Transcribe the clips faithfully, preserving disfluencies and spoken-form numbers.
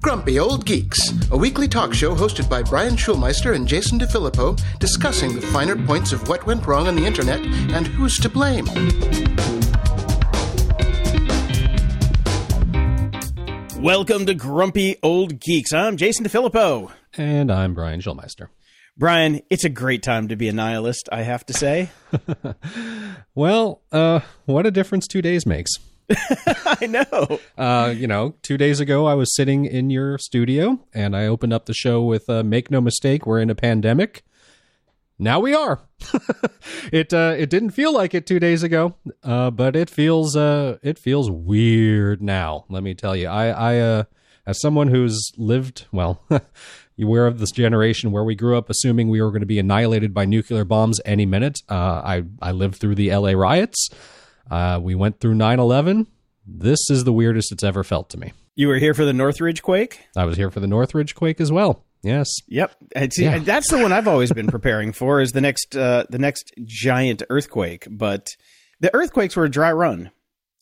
Grumpy Old Geeks, a weekly talk show hosted by Brian Schulmeister and Jason DeFilippo, discussing the finer points of what went wrong on the internet and who's to blame. Welcome to Grumpy Old Geeks. I'm Jason DeFilippo. And I'm Brian Schulmeister. Brian, it's a great time to be a nihilist, I have to say. Well, uh, what a difference two days makes. I know. Uh, you know, two days ago, I was sitting in your studio and I opened up the show with uh, make no mistake, we're in a pandemic. Now we are. It uh, it didn't feel like it two days ago, uh, but it feels uh, it feels weird now. Let me tell you, I, I uh, as someone who's lived, well, you're of this generation where we grew up assuming we were going to be annihilated by nuclear bombs any minute. Uh, I, I lived through the L A riots. Uh, we went through nine eleven. This is the weirdest it's ever felt to me. You were here for the Northridge quake? I was here for the Northridge quake as well. Yes. Yep. And see, yeah. That's the one I've always been preparing for is the next uh, the next giant earthquake. But the earthquakes were a dry run,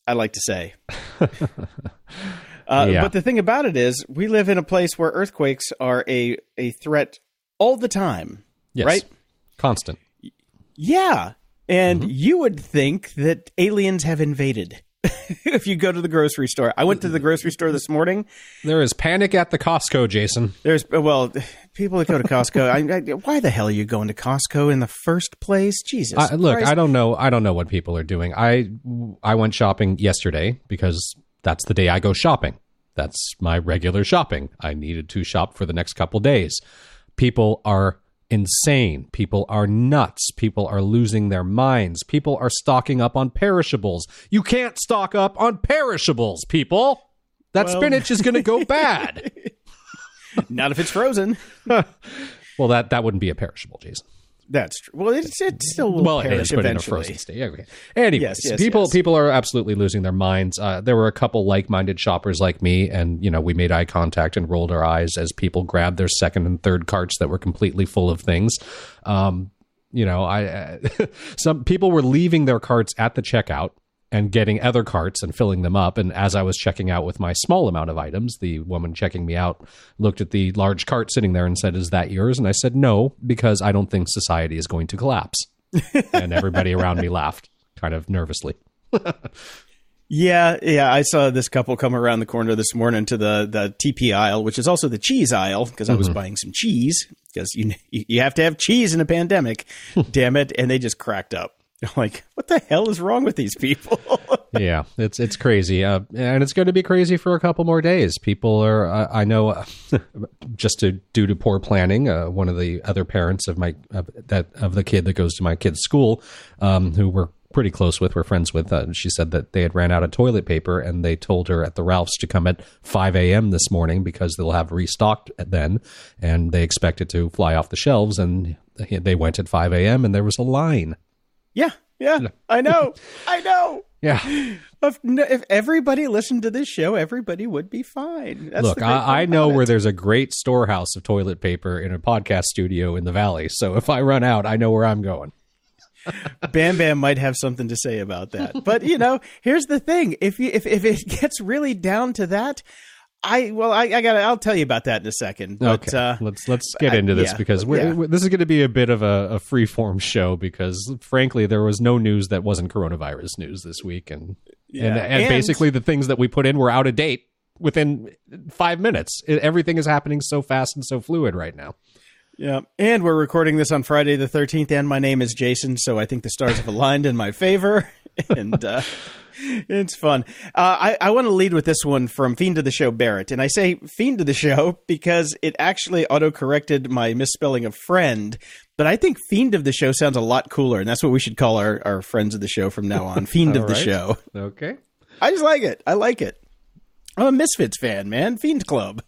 I like to say. uh, yeah. But the thing about it is we live in a place where earthquakes are a, a threat all the time. Yes. Right? Constant. Yeah. And mm-hmm. you would think that aliens have invaded if you go to the grocery store. I went to the grocery store this morning. There is panic at the Costco, Jason. There's well, people that go to Costco. I, I, why the hell are you going to Costco in the first place? Jesus. I, look, Christ. I don't know. I don't know what people are doing. I I went shopping yesterday because that's the day I go shopping. That's my regular shopping. I needed to shop for the next couple days. People are insane. People are nuts. People are losing their minds. People are stocking up on perishables. You can't stock up on perishables, people. That well, spinach is going to go bad. Not if it's frozen. Well, that, that wouldn't be a perishable, Jason. That's true. Well, it's, it's still will well, perish it is, but eventually. In a frozen state. Yeah, okay. Anyways, yes, yes, people yes. people are absolutely losing their minds. Uh, there were a couple like-minded shoppers like me, and you know, we made eye contact and rolled our eyes as people grabbed their second and third carts that were completely full of things. Um, you know, I uh, some people were leaving their carts at the checkout and getting other carts and filling them up. And as I was checking out with my small amount of items, the woman checking me out looked at the large cart sitting there and said, "Is that yours?" And I said, "No, because I don't think society is going to collapse." And everybody around me laughed kind of nervously. Yeah. Yeah. I saw this couple come around the corner this morning to the, the T P aisle, which is also the cheese aisle, because mm-hmm. I was buying some cheese because you, you have to have cheese in a pandemic. Damn it. And they just cracked up. Like, what the hell is wrong with these people? Yeah, it's it's crazy. Uh, and it's going to be crazy for a couple more days. People are, uh, I know, uh, just to, due to poor planning, uh, one of the other parents of my uh, that of the kid that goes to my kid's school, um, who we're pretty close with, we're friends with, uh, she said that they had ran out of toilet paper and they told her at the Ralphs to come at five a.m. this morning because they'll have restocked then. And they expect it to fly off the shelves. And they went at five a.m. and there was a line. Yeah, yeah, I know, I know. Yeah. If, if everybody listened to this show, everybody would be fine. That's Look, I, I know where there's a great storehouse of toilet paper in a podcast studio in the valley. So if I run out, I know where I'm going. Bam Bam might have something to say about that. But, you know, here's the thing. If you, if, if it gets really down to that, I well, I, I got. I'll tell you about that in a second. But, okay, uh, let's let's get into this I, yeah, because we're, yeah. we're, this is going to be a bit of a, a freeform show because, frankly, there was no news that wasn't coronavirus news this week, and yeah. and, and, and basically the things that we put in were out of date within five minutes. It, everything is happening so fast and so fluid right now. Yeah, and we're recording this on Friday the thirteenth, and my name is Jason, so I think the stars have aligned in my favor, and. Uh, It's fun. Uh, I, I want to lead with this one from Fiend of the Show Barrett. And I say Fiend of the Show because it actually auto-corrected my misspelling of friend. But I think Fiend of the Show sounds a lot cooler. And that's what we should call our, our friends of the show from now on. Fiend of right. the Show. Okay. I just like it. I like it. I'm a Misfits fan, man. Fiend Club.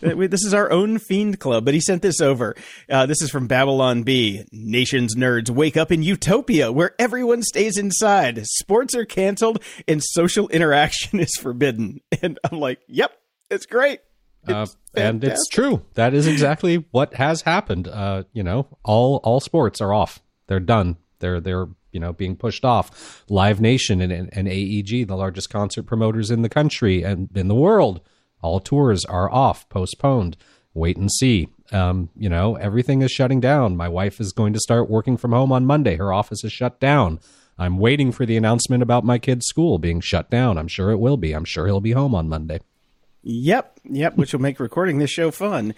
This is our own Fiend Club. But he sent this over. Uh, this is from Babylon B. Nation's nerds wake up in utopia where everyone stays inside. Sports are canceled and social interaction is forbidden. And I'm like, yep, it's great. It's uh, and it's true. That is exactly what has happened. Uh, you know, all all sports are off. They're done. They're they're you know, being pushed off. Live Nation and, and, and A E G, the largest concert promoters in the country and in the world, all tours are off, postponed. Wait and see. Um, you know, everything is shutting down. My wife is going to start working from home on Monday. Her office is shut down. I'm waiting for the announcement about my kid's school being shut down. I'm sure it will be. I'm sure he'll be home on Monday. Yep. Yep. Which will make recording this show fun.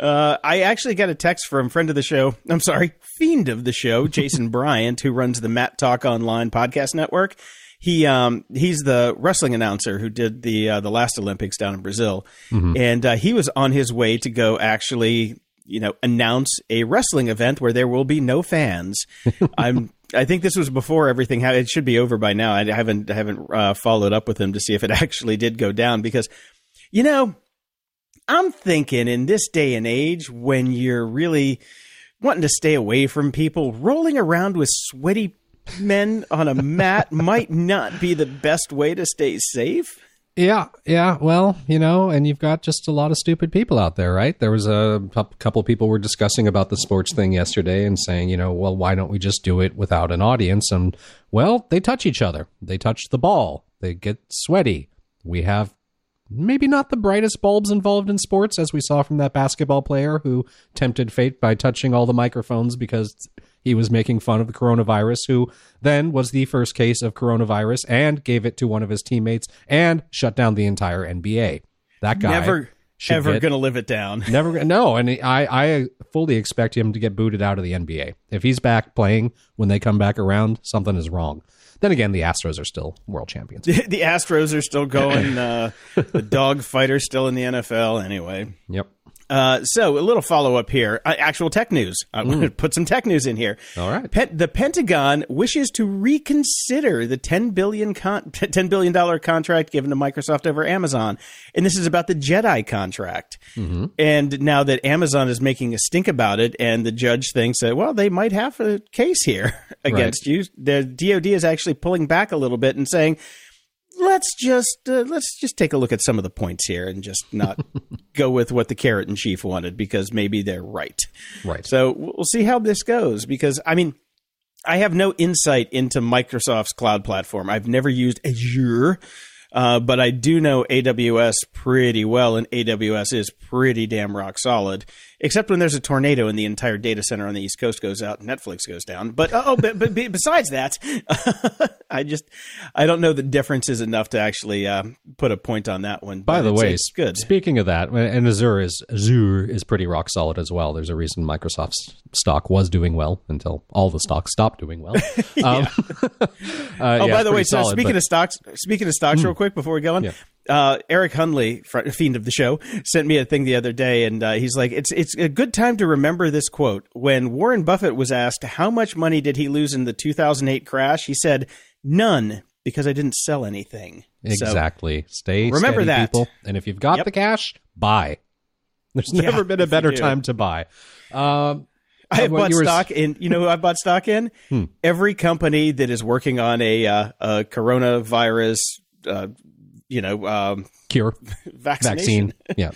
Uh, I actually got a text from friend of the show. I'm sorry, fiend of the show, Jason Bryant, who runs the Mat Talk Online podcast network. He um he's the wrestling announcer who did the uh, the last Olympics down in Brazil. Mm-hmm. And uh, he was on his way to go actually, you know, announce a wrestling event where there will be no fans. I'm I think this was before everything happened. It should be over by now. I haven't I haven't uh, followed up with him to see if it actually did go down, because, you know, I'm thinking in this day and age when you're really wanting to stay away from people, rolling around with sweaty men on a mat might not be the best way to stay safe. Yeah, yeah. Well, you know, and you've got just a lot of stupid people out there, right? There was a, a couple people were discussing about the sports thing yesterday and saying, you know, well, why don't we just do it without an audience? And, well, they touch each other. They touch the ball. They get sweaty. We have maybe not the brightest bulbs involved in sports, as we saw from that basketball player who tempted fate by touching all the microphones because he was making fun of the coronavirus, who then was the first case of coronavirus and gave it to one of his teammates and shut down the entire N B A. That guy never, ever going to live it down. Never, no, and I, I fully expect him to get booted out of the N B A. If he's back playing when they come back around, something is wrong. Then again, the Astros are still world champions. The Astros are still going. Uh, the dog fighter's still in the N F L anyway. Yep. Uh, so a little follow-up here. Uh, actual tech news. I'm mm. going to put some tech news in here. All right. Pe- the Pentagon wishes to reconsider the ten billion dollars con- ten billion dollars contract given to Microsoft over Amazon. And this is about the Jedi contract. Mm-hmm. And now that Amazon is making a stink about it and the judge thinks that, well, they might have a case here against right. you, the D O D is actually pulling back a little bit and saying, Let's just uh, let's just take a look at some of the points here and just not go with what the carrot in chief wanted, because maybe they're right. Right. So we'll see how this goes, because, I mean, I have no insight into Microsoft's cloud platform. I've never used Azure, uh, but I do know A W S pretty well, and A W S is pretty damn rock solid, except when there's a tornado and the entire data center on the East Coast goes out and Netflix goes down. But oh, but, but besides that, I just I don't know the difference is enough to actually uh, put a point on that one. By the way, it's good. Speaking of that, and Azure is Azure is pretty rock solid as well. There's a reason Microsoft's stock was doing well until all the stocks stopped doing well. Um, uh, oh, yeah, by the way, so solid, speaking but, of stocks, speaking of stocks, mm, real quick before we go on. Yeah. Uh, Eric Hundley, fiend of the show, sent me a thing the other day, and uh, he's like, it's it's a good time to remember this quote. When Warren Buffett was asked how much money did he lose in the two thousand eight crash, he said, none, because I didn't sell anything. Exactly. So, Stay remember steady, that. People. And if you've got yep. the cash, buy. There's yeah, never been a better time to buy. Um, I have bought yours? stock in, you know who I bought stock in? Hmm. Every company that is working on a, uh, a coronavirus uh you know, um, cure, vaccination. Vaccine. Yeah.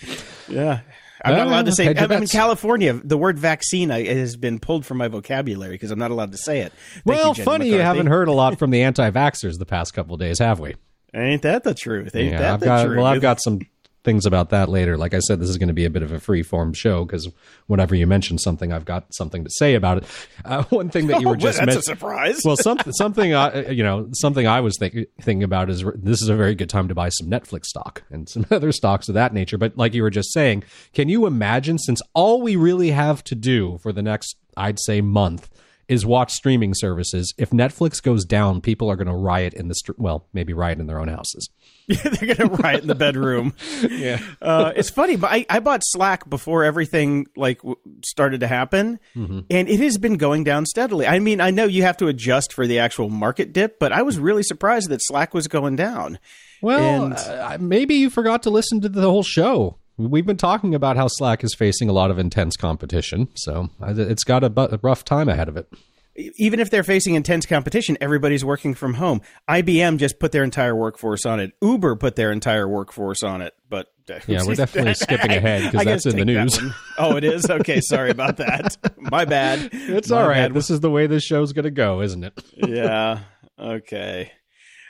yeah. I'm uh, not allowed to say, I'm in California, the word vaccine has been pulled from my vocabulary because I'm not allowed to say it. Thank well, you, Jenny funny McCarthy. You haven't heard a lot from the anti-vaxxers the past couple of days, have we? Ain't that the truth? Ain't yeah, that I've the got, truth? Well, I've got some things about that later. Like I said, this is going to be a bit of a free-form show because whenever you mention something, I've got something to say about it. Uh, one thing that you were oh, just mentioning—that's a surprise. well, something, something, uh, you know, something I was think- thinking about is this is a very good time to buy some Netflix stock and some other stocks of that nature. But like you were just saying, can you imagine? Since all we really have to do for the next, I'd say, month is watch streaming services. If Netflix goes down, people are going to riot in the street. Well, maybe riot in their own houses. Yeah, they're going to riot in the bedroom. yeah. Uh, it's funny, but I, I bought Slack before everything like w- started to happen, mm-hmm. and it has been going down steadily. I mean, I know you have to adjust for the actual market dip, but I was really surprised that Slack was going down. Well, and, uh, maybe you forgot to listen to the whole show. We've been talking about how Slack is facing a lot of intense competition, so it's got a, bu- a rough time ahead of it. even if they're facing intense competition, everybody's working from home. I B M just put their entire workforce on it. Uber put their entire workforce on it. But yeah, we're definitely skipping ahead because that's in the news. Oh, it is? Okay, sorry about that. My bad. It's My all right. Bad. This is the way this show's going to go, isn't it? Yeah. Okay.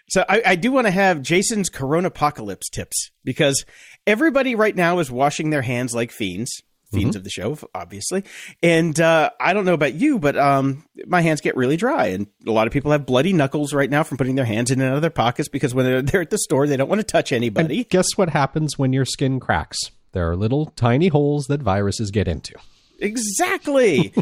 So I, I do want to have Jason's Corona Apocalypse tips, because everybody right now is washing their hands like fiends. Fiends mm-hmm. of the show, obviously. And uh, I don't know about you, but um, my hands get really dry. And a lot of people have bloody knuckles right now from putting their hands in and out of their pockets, because when they're, they're at the store, they don't want to touch anybody. And guess what happens when your skin cracks? There are little tiny holes that viruses get into. Exactly.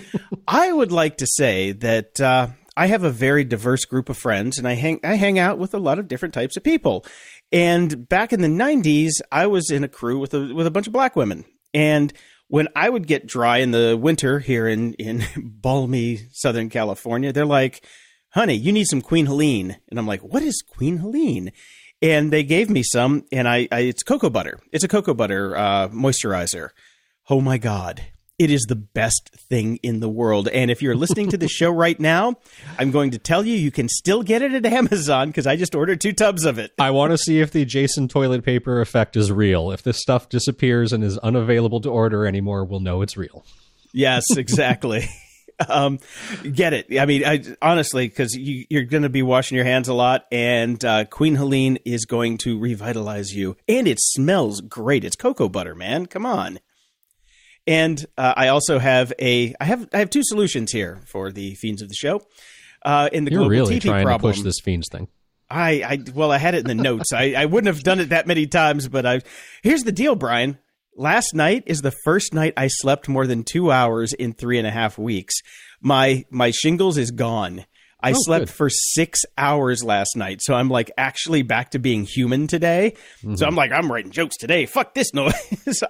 I would like to say that uh, I have a very diverse group of friends, and I hang I hang out with a lot of different types of people. And back in the nineties, I was in a crew with a, with a bunch of black women. And when I would get dry in the winter here in, in balmy Southern California, they're like, honey, you need some Queen Helene. And I'm like, what is Queen Helene? And they gave me some, and I, I it's cocoa butter. It's a cocoa butter uh, moisturizer. Oh, my God. It is the best thing in the world. And if you're listening to the show right now, I'm going to tell you, you can still get it at Amazon, because I just ordered two tubs of it. I want to see if the Jason toilet paper effect is real. If this stuff disappears and is unavailable to order anymore, we'll know it's real. Yes, exactly. um, get it. I mean, I, honestly, because you, you're going to be washing your hands a lot, and uh, Queen Helene is going to revitalize you. And it smells great. It's cocoa butter, man. Come on. And uh, I also have a I have I have two solutions here for the fiends of the show. Uh, in the You're global really T V trying problem, to push this fiends thing. I, I well I had it in the notes. I, I wouldn't have done it that many times, but I here's the deal, Brian. Last night is the first night I slept more than two hours in three and a half weeks. My my shingles is gone. I oh, slept good. for six hours last night, so I'm like actually back to being human today. Mm-hmm. So I'm like, I'm writing jokes today. Fuck this noise.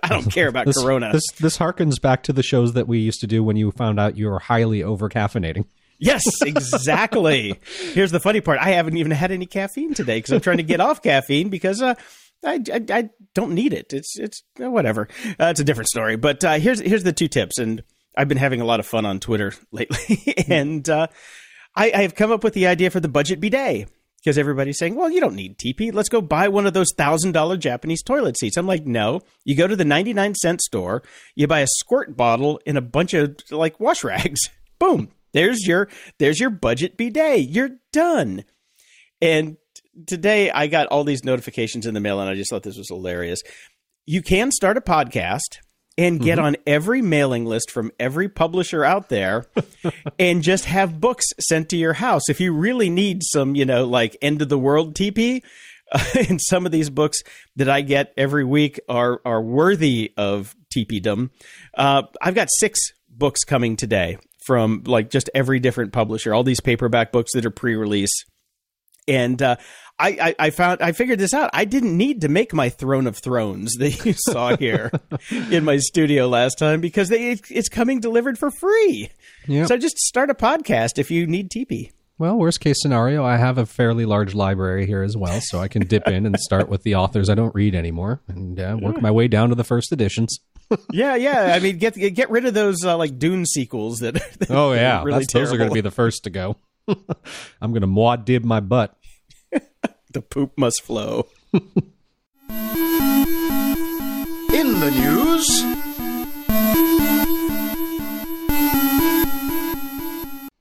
I don't care about this, Corona. This this harkens back to the shows that we used to do when you found out you were highly over-caffeinating. Yes, exactly. Here's the funny part. I haven't even had any caffeine today because I'm trying to get off caffeine because uh, I, I, I don't need it. It's it's whatever. Uh, it's a different story. But uh, here's, here's the two tips, and I've been having a lot of fun on Twitter lately, and uh, I, I have come up with the idea for the budget bidet, because everybody's saying, well, you don't need T P. Let's go buy one of those one thousand dollars Japanese toilet seats. I'm like, no. You go to the ninety-nine cent store, you buy a squirt bottle and a bunch of like wash rags. Boom. There's your there's your budget bidet. You're done. And today I got all these notifications in the mail, and I just thought this was hilarious. You can start a podcast and get mm-hmm. on every mailing list from every publisher out there and just have books sent to your house. If you really need some, you know, like end of the world T P, uh, and some of these books that I get every week are are worthy of T P-dom. Uh, I've got six books coming today from like just every different publisher, all these paperback books that are pre-release. And uh, I, I, I found I figured this out. I didn't need to make my Throne of Thrones that you saw here in my studio last time, because they, it, it's coming delivered for free. Yep. So just start a podcast if you need T P. Well, worst case scenario, I have a fairly large library here as well, so I can dip in and start with the authors I don't read anymore and uh, work yeah. my way down to the first editions. yeah, yeah. I mean, get get rid of those uh, like Dune sequels that. that oh yeah, really That's, those are going to be the first to go. I'm going to muad'dib my butt. The poop must flow. In the news.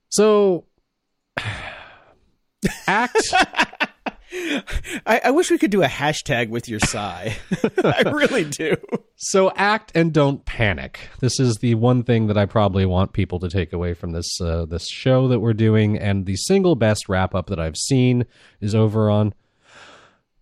So, act... I, I wish we could do a hashtag with your sigh. I really do. So act and don't panic. This is the one thing that I probably want people to take away from this uh, this show that we're doing. And the single best wrap-up that I've seen is over on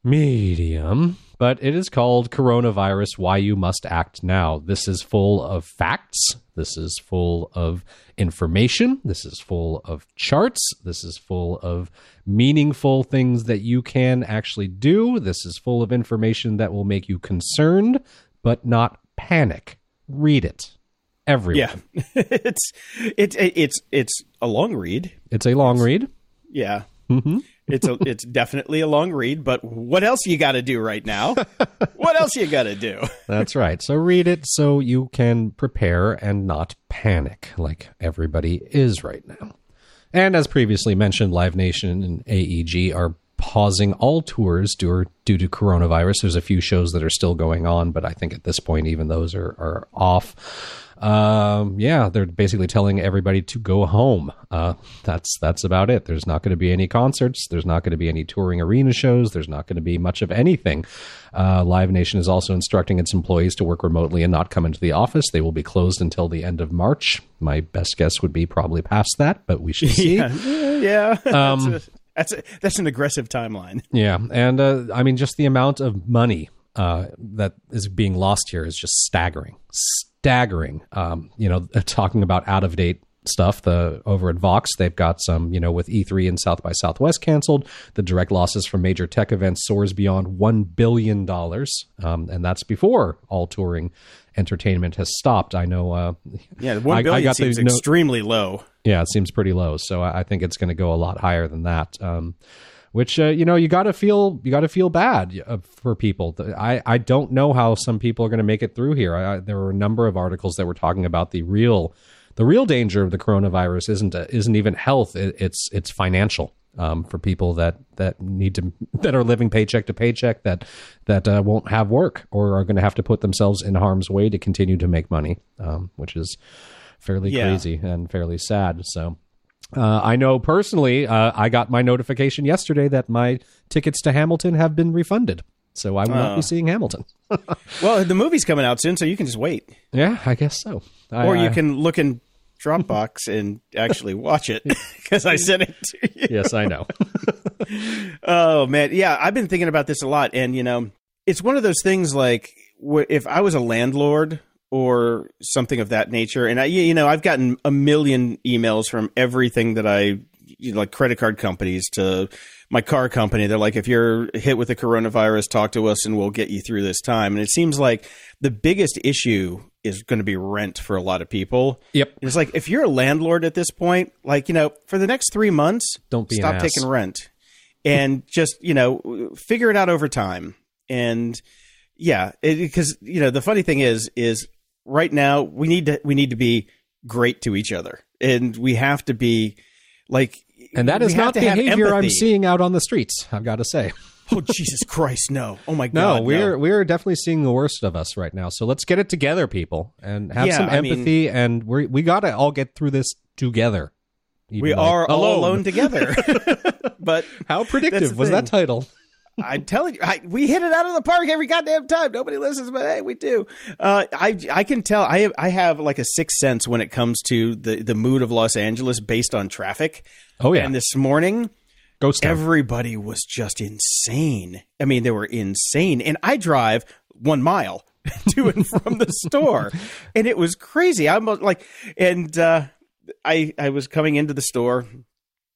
Medium. But it is called Coronavirus, Why You Must Act Now. This is full of facts. This is full of information. This is full of charts. This is full of meaningful things that you can actually do. This is full of information that will make you concerned, but not panic. Read it. Everyone. Yeah. it's, it's, it's, it's a long read. It's a long it's, read. Yeah. Mm-hmm. It's a, it's definitely a long read, but what else you got to do right now? What else you got to do? That's right. So read it so you can prepare and not panic like everybody is right now. And as previously mentioned, Live Nation and A E G are pausing all tours due, due to coronavirus. There's a few shows that are still going on, but I think at this point, even those are, are off. Um, yeah, they're basically telling everybody to go home. Uh, that's, that's about it. There's not going to be any concerts. There's not going to be any touring arena shows. There's not going to be much of anything. Uh, Live Nation is also instructing its employees to work remotely and not come into the office. They will be closed until the end of March. My best guess would be probably past that, but we should see. Yeah. yeah. Um, that's, a, that's, a, that's an aggressive timeline. Yeah. And, uh, I mean, just the amount of money, uh, that is being lost here is just staggering. Staggering. Um, you know, talking about out of date stuff, the over at Vox, they've got some, you know, with E three and South by Southwest canceled, the direct losses from major tech events soars beyond one billion dollars. Um, and that's before all touring entertainment has stopped. I know. Uh, yeah, one billion dollars I, I got seems the, no, extremely low. Yeah, it seems pretty low. So I, I think it's going to go a lot higher than that. Um, Which, uh, you know, you got to feel you got to feel bad uh, for people. I, I don't know how some people are going to make it through here. I, I, there were a number of articles that were talking about the real the real danger of the coronavirus isn't uh, isn't even health. It, it's it's financial um, for people that that need to that are living paycheck to paycheck that that uh, won't have work or are going to have to put themselves in harm's way to continue to make money, um, which is fairly yeah. crazy and fairly sad. So. Uh, I know personally, uh, I got my notification yesterday that my tickets to Hamilton have been refunded. So I will uh. not be seeing Hamilton. Well, the movie's coming out soon, so you can just wait. Yeah, I guess so. I, or you I, can look in Dropbox and actually watch it because I sent it to you. Yes, I know. Oh, man. Yeah, I've been thinking about this a lot. And, you know, it's one of those things like if I was a landlord or something of that nature. And I, you know, I've gotten a million emails from everything that I, you know, like credit card companies to my car company. They're like, if you're hit with the coronavirus, talk to us and we'll get you through this time. And it seems like the biggest issue is going to be rent for a lot of people. Yep. And it's like, if you're a landlord at this point, like, you know, for the next three months, don't be stop taking rent and just, you know, figure it out over time. And yeah, because, you know, the funny thing is, is, right now, we need to we need to be great to each other, and we have to be like. And that is not the behavior I'm seeing out on the streets. I've got to say. Oh Jesus Christ! No. Oh my God. No, we're no. we're definitely seeing the worst of us right now. So let's get it together, people, and have yeah, some empathy. I mean, and we we got to all get through this together. We are alone. all alone together. But how predictive was thing. that title? I'm telling you, I, we hit it out of the park every goddamn time. Nobody listens, but hey, we do. Uh, I I can tell. I have, I have like a sixth sense when it comes to the, the mood of Los Angeles based on traffic. Oh, yeah. And this morning, Ghost everybody time. was just insane. I mean, they were insane. And I drive one mile to and from the store. And it was crazy. I'm like, and uh, I I was coming into the store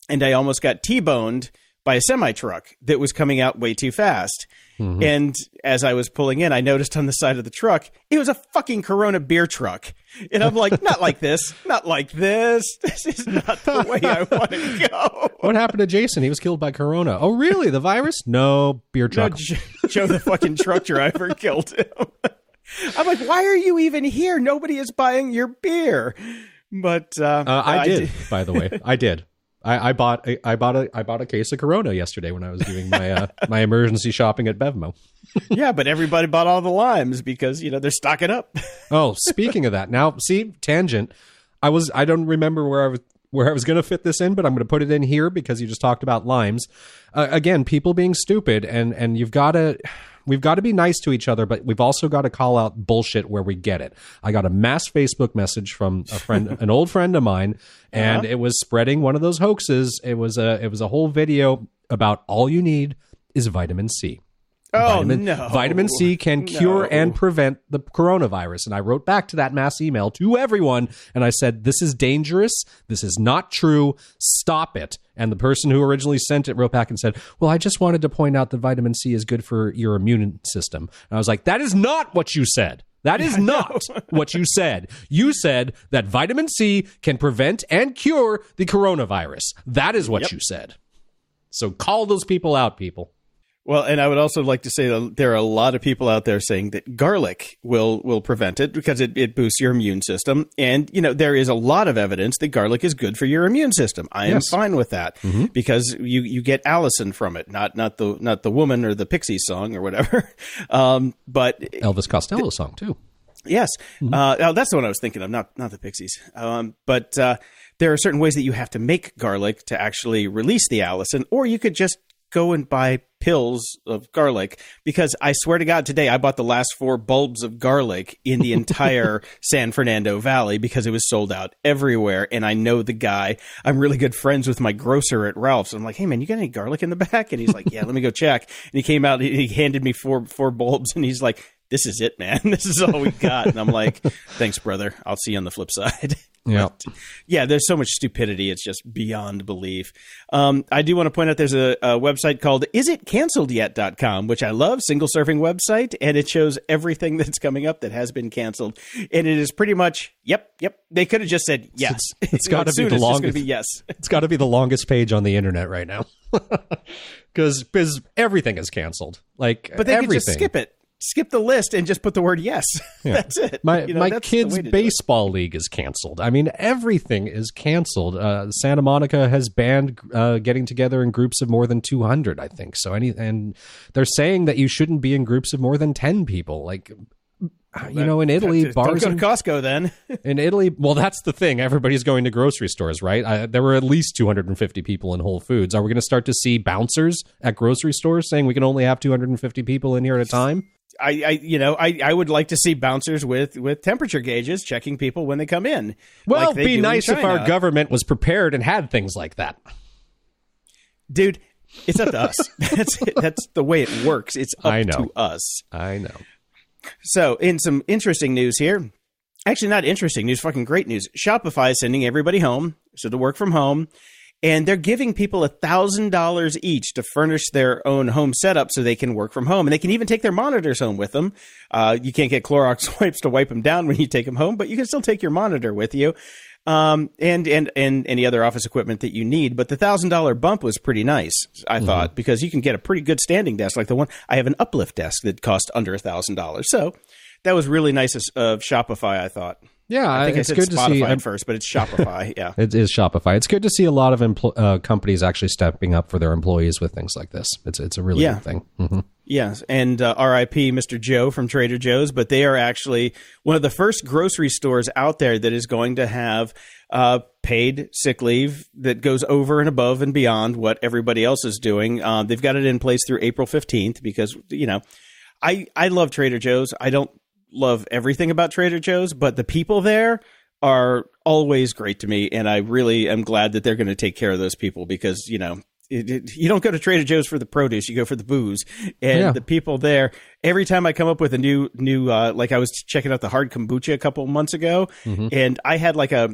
and I almost got T-boned by a semi truck that was coming out way too fast. Mm-hmm. And as I was pulling in, I noticed on the side of the truck, it was a fucking Corona beer truck. And I'm like, not like this, not like this. This is not the way I want to go. What happened to Jason? He was killed by Corona. Oh, really? The virus? No, beer truck. No, Joe, Joe, the fucking truck driver killed him. I'm like, why are you even here? Nobody is buying your beer. But uh, uh, I, I did, did, by the way. I did. I, I bought a, I bought a I bought a case of Corona yesterday when I was doing my uh, my emergency shopping at Bevmo. Yeah, but everybody bought all the limes because, you know, they're stocking up. Oh, speaking of that, now see tangent. I was I don't remember where I was where I was going to fit this in, but I'm going to put it in here because you just talked about limes. Uh, again, people being stupid, and and you've got to. We've got to be nice to each other, but we've also got to call out bullshit where we get it. I got a mass Facebook message from a friend, an old friend of mine, and uh-huh. it was spreading one of those hoaxes. It was a it was a whole video about all you need is vitamin C. Oh, vitamin, no. Vitamin C can cure no. and prevent the coronavirus. And I wrote back to that mass email to everyone. And I said, this is dangerous. This is not true. Stop it. And the person who originally sent it wrote back and said, well, I just wanted to point out that vitamin C is good for your immune system. And I was like, that is not what you said. That is yeah, not what you said. You said that vitamin C can prevent and cure the coronavirus. That is what yep. you said. So call those people out, people. Well, and I would also like to say that there are a lot of people out there saying that garlic will will prevent it because it, it boosts your immune system. And, you know, there is a lot of evidence that garlic is good for your immune system. I am yes. fine with that mm-hmm. because you, you get Allison from it, not not the not the woman or the Pixie song or whatever. Um, but Elvis Costello th- song, too. Yes. Mm-hmm. Uh, oh, that's the one I was thinking of, not not the Pixies. Um, but uh, there are certain ways that you have to make garlic to actually release the Allison, or you could just go and buy pills of garlic, because I swear to God, today I bought the last four bulbs of garlic in the entire San Fernando Valley because it was sold out everywhere. And I know the guy, I'm really good friends with my grocer at Ralphs. I'm like, hey man, you got any garlic in the back? And he's like, yeah, let me go check. And he came out, he handed me four, four bulbs and he's like, this is it, man. This is all we got. And I'm like, thanks brother. I'll see you on the flip side. Yeah. But, yeah. There's so much stupidity. It's just beyond belief. Um, I do want to point out there's a, a website called is it canceled yet dot com, which I love, single surfing website. And it shows everything that's coming up that has been canceled. And it is pretty much, yep, yep. They could have just said yes. It's, it's got to be the longest. Be yes. It's got to be the longest page on the internet right now because everything is canceled. Like, but they everything. could just skip it. Skip the list and just put the word yes. Yeah. That's it. My you know, my kids' baseball league is canceled. I mean, everything is canceled. Uh, Santa Monica has banned uh, getting together in groups of more than two hundred, I think. So any and they're saying that you shouldn't be in groups of more than ten people. Like, well, you know, in Italy, to, bars don't go to Costco. Then in Italy, well, that's the thing. Everybody's going to grocery stores, right? I, there were at least two hundred fifty people in Whole Foods. Are we going to start to see bouncers at grocery stores saying we can only have two hundred fifty people in here at a time? I, I, you know, I, I would like to see bouncers with, with temperature gauges checking people when they come in. Well, like it'd be nice if our government was prepared and had things like that. Dude, it's up to us. That's that's the way it works. It's up I know. to us. I know. So, in some interesting news here, actually not interesting news, fucking great news. Shopify is sending everybody home, so to work from home. And they're giving people one thousand dollars each to furnish their own home setup so they can work from home. And they can even take their monitors home with them. Uh, you can't get Clorox wipes to wipe them down when you take them home, but you can still take your monitor with you um, and, and, and any other office equipment that you need. But the one thousand dollars bump was pretty nice, I mm-hmm. thought, because you can get a pretty good standing desk like the one. I have an uplift desk that cost under one thousand dollars. So that was really nice of, of Shopify, I thought. Yeah, I think it's I said good Spotify to see at first, but it's Shopify. Yeah, it is Shopify. It's good to see a lot of empl- uh, companies actually stepping up for their employees with things like this. It's it's a really yeah. good thing. Mm-hmm. Yes, and uh, R I P Mister Joe from Trader Joe's, but they are actually one of the first grocery stores out there that is going to have uh, paid sick leave that goes over and above and beyond what everybody else is doing. Uh, they've got it in place through April fifteenth because you know, I I love Trader Joe's. I don't. Love everything about Trader Joe's, but the people there are always great to me. And I really am glad that they're going to take care of those people because, you know, it, it, you don't go to Trader Joe's for the produce, you go for the booze. And yeah. the people there, every time I come up with a new, new, uh, like I was checking out the hard kombucha a couple months ago mm-hmm. and I had like a,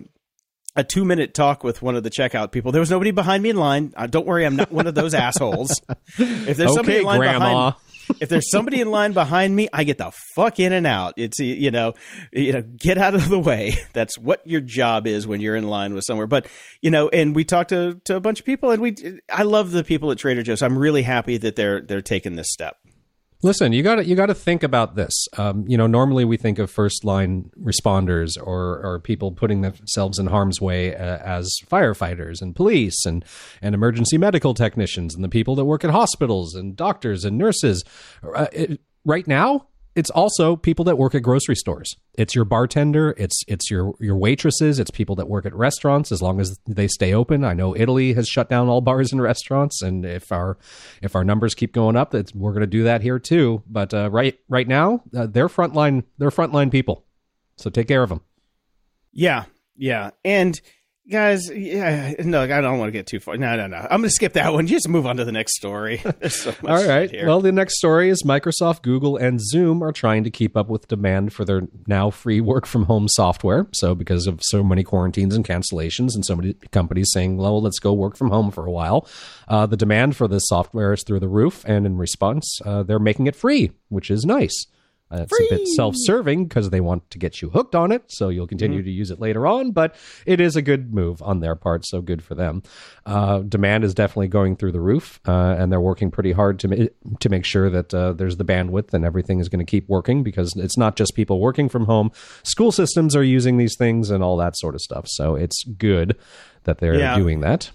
a two minute talk with one of the checkout people. There was nobody behind me in line. Uh, don't worry. I'm not one of those assholes. If there's okay, somebody in line grandma. behind me. If there's somebody in line behind me, I get the fuck in and out. It's, you know, you know, get out of the way. That's what your job is when you're in line with somewhere. But, you know, and we talked to, to a bunch of people and we I love the people at Trader Joe's. I'm really happy that they're they're taking this step. Listen, you got to you got to think about this. Um, you know, normally we think of first line responders or or people putting themselves in harm's way uh, as firefighters and police and and emergency medical technicians and the people that work at hospitals and doctors and nurses. Uh, it, right now, it's also people that work at grocery stores. It's your bartender. It's it's your your waitresses. It's people that work at restaurants as long as they stay open. I know Italy has shut down all bars and restaurants, and if our if our numbers keep going up, that's, we're going to do that here too. But uh, right right now, uh, they're frontline they're frontline people, so take care of them. Yeah, yeah, and. Guys, yeah, no, I don't want to get too far. No, no, no. I'm going to skip that one. Just move on to the next story. There's so much All right. Here. Well, the next story is Microsoft, Google, and Zoom are trying to keep up with demand for their now free work from home software. So because of so many quarantines and cancellations and so many companies saying, well, let's go work from home for a while. Uh, the demand for this software is through the roof. And in response, uh, they're making it free, which is nice. Uh, it's Free. a bit self-serving because they want to get you hooked on it, so you'll continue mm-hmm. to use it later on, but it is a good move on their part, so good for them. Uh, demand is definitely going through the roof, uh, and they're working pretty hard to, ma- to make sure that uh, there's the bandwidth and everything is going to keep working, because it's not just people working from home. School systems are using these things and all that sort of stuff, so it's good that they're yeah. doing that.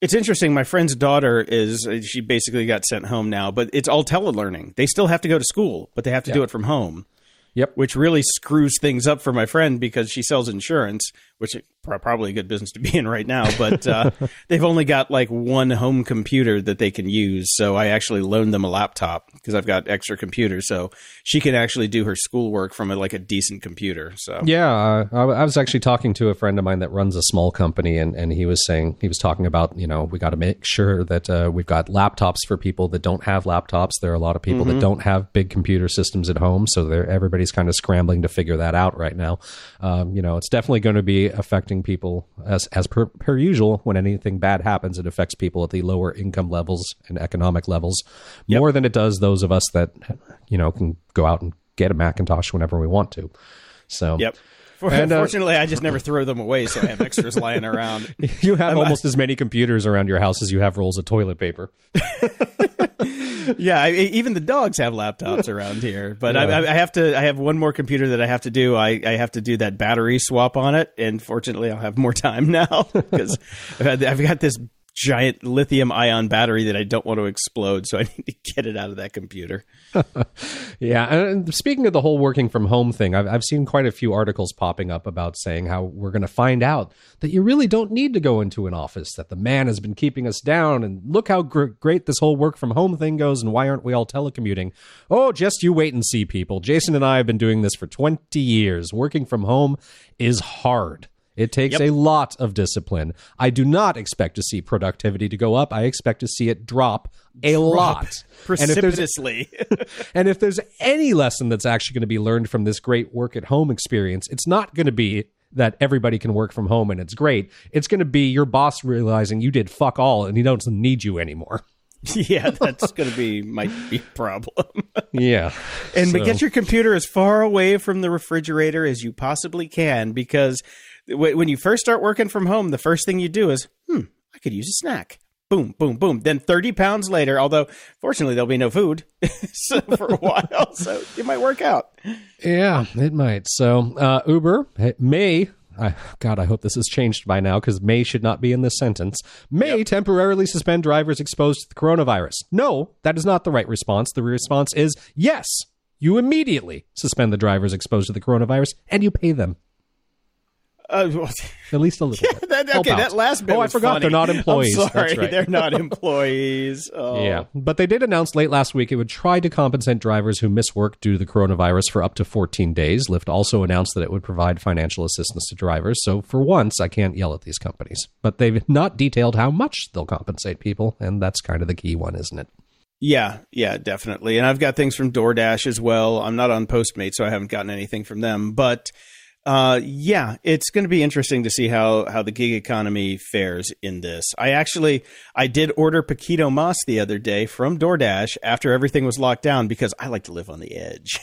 It's interesting. My friend's daughter is – she basically got sent home now, but it's all telelearning. They still have to go to school, but they have to yep. do it from home. Yep. Which really screws things up for my friend because she sells insurance, which is probably a good business to be in right now. But uh, they've only got like one home computer that they can use. So I actually loaned them a laptop because I've got extra computers. So she can actually do her schoolwork from a, like a decent computer. So yeah, uh, I was actually talking to a friend of mine that runs a small company, and, and he was saying he was talking about, you know, we got to make sure that uh, we've got laptops for people that don't have laptops. There are a lot of people mm-hmm. that don't have big computer systems at home. So they're everybody's kind of scrambling to figure that out right now. Um, you know, it's definitely going to be affecting people as as per, per usual. When anything bad happens, it affects people at the lower income levels and economic levels yep. more than it does those of us that, you know, can go out and get a Macintosh whenever we want to. So yep. And, uh, Fortunately, I just never throw them away, so I have extras lying around. You have I'm, almost I, as many computers around your house as you have rolls of toilet paper. yeah, I, even the dogs have laptops around here. But yeah. I, I have to. I have one more computer that I have to do. I, I have to do that battery swap on it, and fortunately, I'll have more time now because I've, I've got this giant lithium-ion battery that I don't want to explode, so I need to get it out of that computer. yeah, and speaking of the whole working from home thing, I've, I've seen quite a few articles popping up about saying how we're going to find out that you really don't need to go into an office, that the man has been keeping us down, and look how gr- great this whole work from home thing goes, and why aren't we all telecommuting? Oh, just you wait and see, people. Jason and I have been doing this for twenty years. Working from home is hard. It takes yep. a lot of discipline. I do not expect to see productivity to go up. I expect to see it drop a drop. lot. Precipitously. And if, there's, and if there's any lesson that's actually going to be learned from this great work at home experience, it's not going to be that everybody can work from home and it's great. It's going to be your boss realizing you did fuck all and he doesn't need you anymore. Yeah, that's going to be my big problem. yeah. And so. But get your computer as far away from the refrigerator as you possibly can, because when you first start working from home, the first thing you do is, hmm, I could use a snack. Boom, boom, boom. Then thirty pounds later, although fortunately there'll be no food so for a while, so it might work out. Yeah, it might. So uh, Uber, it may... I, God, I hope this has changed by now, because may should not be in this sentence. May yep. temporarily suspend drivers exposed to the coronavirus. No, that is not the right response. The response is, yes, you immediately suspend the drivers exposed to the coronavirus and you pay them. Uh, well, At least a little yeah, bit. That, okay, that last bit. Oh, I forgot funny. They're not employees. I'm sorry, right. They're not employees. Oh. Yeah, but they did announce late last week it would try to compensate drivers who miss work due to the coronavirus for up to fourteen days. Lyft also announced that it would provide financial assistance to drivers. So for once, I can't yell at these companies. But they've not detailed how much they'll compensate people, and that's kind of the key one, isn't it? Yeah, yeah, definitely. And I've got things from DoorDash as well. I'm not on Postmates, so I haven't gotten anything from them, but... Uh, yeah, it's going to be interesting to see how, how the gig economy fares in this. I actually, I did order Paquito Mas the other day from DoorDash after everything was locked down, because I like to live on the edge,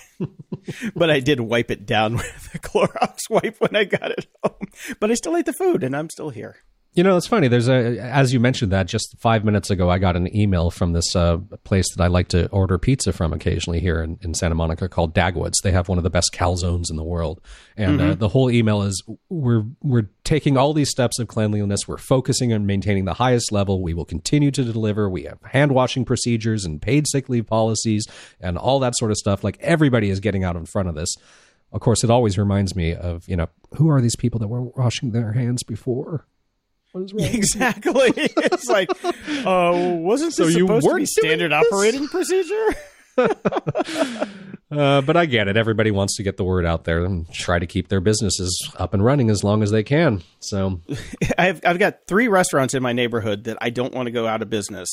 but I did wipe it down with a Clorox wipe when I got it home, but I still ate the food and I'm still here. You know, it's funny. There's a, as you mentioned that just five minutes ago, I got an email from this uh, place that I like to order pizza from occasionally here in, in Santa Monica called Dagwood's. They have one of the best calzones in the world. And mm-hmm. uh, the whole email is we're we're taking all these steps of cleanliness. We're focusing on maintaining the highest level. We will continue to deliver. We have hand washing procedures and paid sick leave policies and all that sort of stuff. Like everybody is getting out in front of this. Of course, it always reminds me of, you know, who are these people that were washing their hands before? What is wrong? Exactly. It's like, uh, wasn't this so supposed you to be standard operating procedure? uh, but I get it. Everybody wants to get the word out there and try to keep their businesses up and running as long as they can. So I've, I've got three restaurants in my neighborhood that I don't want to go out of business.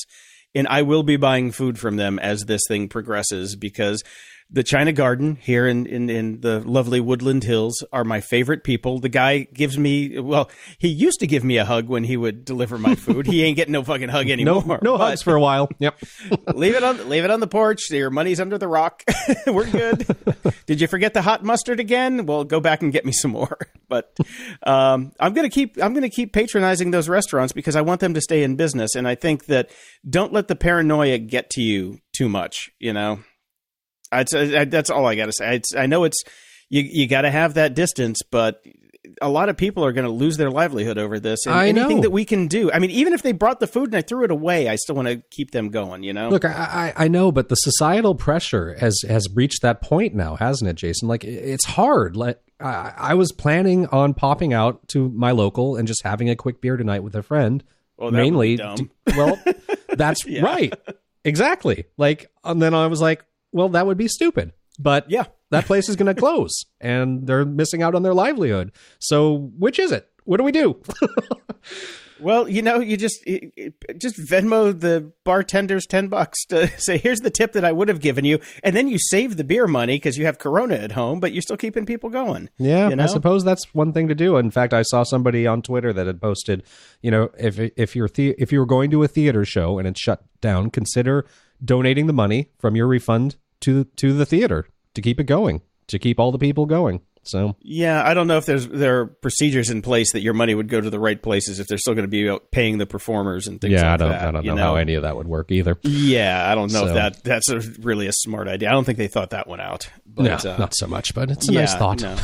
And I will be buying food from them as this thing progresses, because The China Garden here in, in, in the lovely Woodland Hills are my favorite people. The guy gives me, well, he used to give me a hug when he would deliver my food. He ain't getting no fucking hug anymore. No, no hugs for a while. Yep. leave it on leave it on the porch. Your money's under the rock. We're good. Did you forget the hot mustard again? Well, go back and get me some more. But um, I'm gonna keep I'm gonna keep patronizing those restaurants because I want them to stay in business. And I think that don't let the paranoia get to you too much, you know. I, I, that's all I got to say. I, I know it's you. You got to have that distance, but a lot of people are going to lose their livelihood over this. And I anything know. that we can do. I mean, even if they brought the food and I threw it away, I still want to keep them going. You know, look, I, I, I know, but the societal pressure has has reached that point now, hasn't it, Jason? Like, it's hard. Like, I, I was planning on popping out to my local and just having a quick beer tonight with a friend. Well, that mainly, would be dumb. Well, that's yeah. right. Exactly. Like, and then I was like, well, that would be stupid, but yeah, that place is going to close and they're missing out on their livelihood. So which is it? What do we do? Well, you know, you just it, it, just Venmo the bartenders ten bucks to say, here's the tip that I would have given you. And then you save the beer money because you have Corona at home, but you're still keeping people going. Yeah, you know? I suppose that's one thing to do. In fact, I saw somebody on Twitter that had posted, you know, if if you're the- if you were going to a theater show and it's shut down, consider donating the money from your refund to to the theater to keep it going, to keep all the people going. So yeah, I don't know if there's there are procedures in place that your money would go to the right places if they're still going to be paying the performers and things yeah, like that. Yeah, I don't, that, I don't you know, know how any of that would work either. Yeah, I don't know so. if that that's a, really a smart idea. I don't think they thought that one out. But, no, uh, not so much, but it's a yeah, nice thought. No.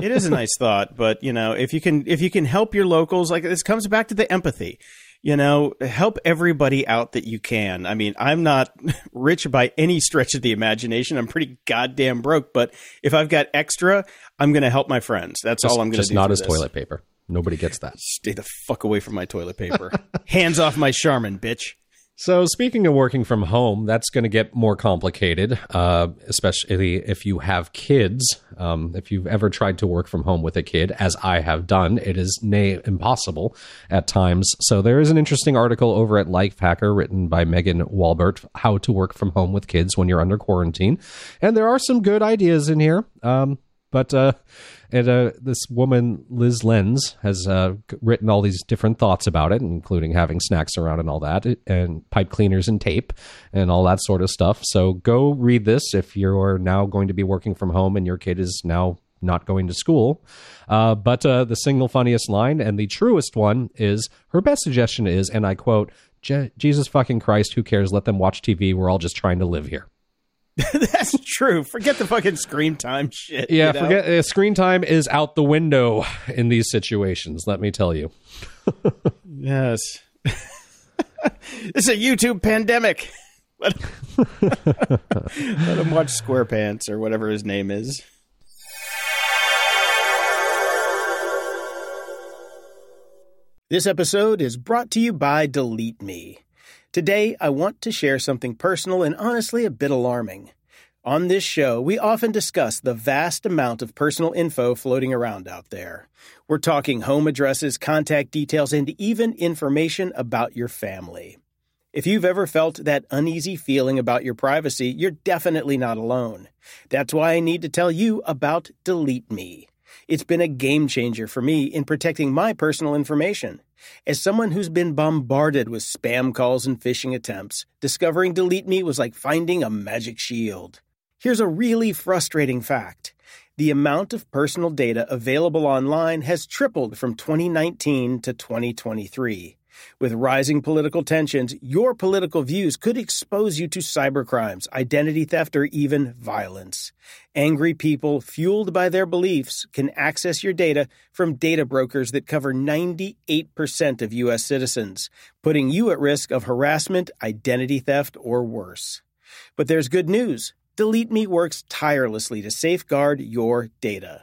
It is a nice thought, but you know, if you can if you can help your locals, like this comes back to the empathy. You know, help everybody out that you can. I mean, I'm not rich by any stretch of the imagination. I'm pretty goddamn broke. But if I've got extra, I'm going to help my friends. That's just, all I'm going to do. Just not as this. Toilet paper. Nobody gets that. Stay the fuck away from my toilet paper. Hands off my Charmin, bitch. So speaking of working from home, that's going to get more complicated, uh, especially if you have kids. Um, if you've ever tried to work from home with a kid, as I have done, it is nay impossible at times. So there is an interesting article over at Lifehacker written by Megan Walbert, how to work from home with kids when you're under quarantine. And there are some good ideas in here. Um, but uh, and, uh, this woman, Liz Lenz, has uh, written all these different thoughts about it, including having snacks around and all that, and pipe cleaners and tape and all that sort of stuff. So go read this if you're now going to be working from home and your kid is now not going to school. Uh, but uh, the single funniest line and the truest one is, her best suggestion is, and I quote, Je- Jesus fucking Christ, who cares? Let them watch T V. We're all just trying to live here. That's true. Forget the fucking screen time shit. Yeah, you know? forget uh, screen time is out the window in these situations, let me tell you. Yes. It's a YouTube pandemic. Let him, let him watch SquarePants or whatever his name is. This episode is brought to you by Delete Me. Today, I want to share something personal and honestly a bit alarming. On this show, we often discuss the vast amount of personal info floating around out there. We're talking home addresses, contact details, and even information about your family. If you've ever felt that uneasy feeling about your privacy, you're definitely not alone. That's why I need to tell you about Delete Me. It's been a game changer for me in protecting my personal information. As someone who's been bombarded with spam calls and phishing attempts, discovering Delete Me was like finding a magic shield. Here's a really frustrating fact. The amount of personal data available online has tripled from twenty nineteen to twenty twenty-three. With rising political tensions, your political views could expose you to cybercrimes, identity theft, or even violence. Angry people, fueled by their beliefs, can access your data from data brokers that cover ninety-eight percent of U S citizens, putting you at risk of harassment, identity theft, or worse. But there's good news. Delete Me works tirelessly to safeguard your data.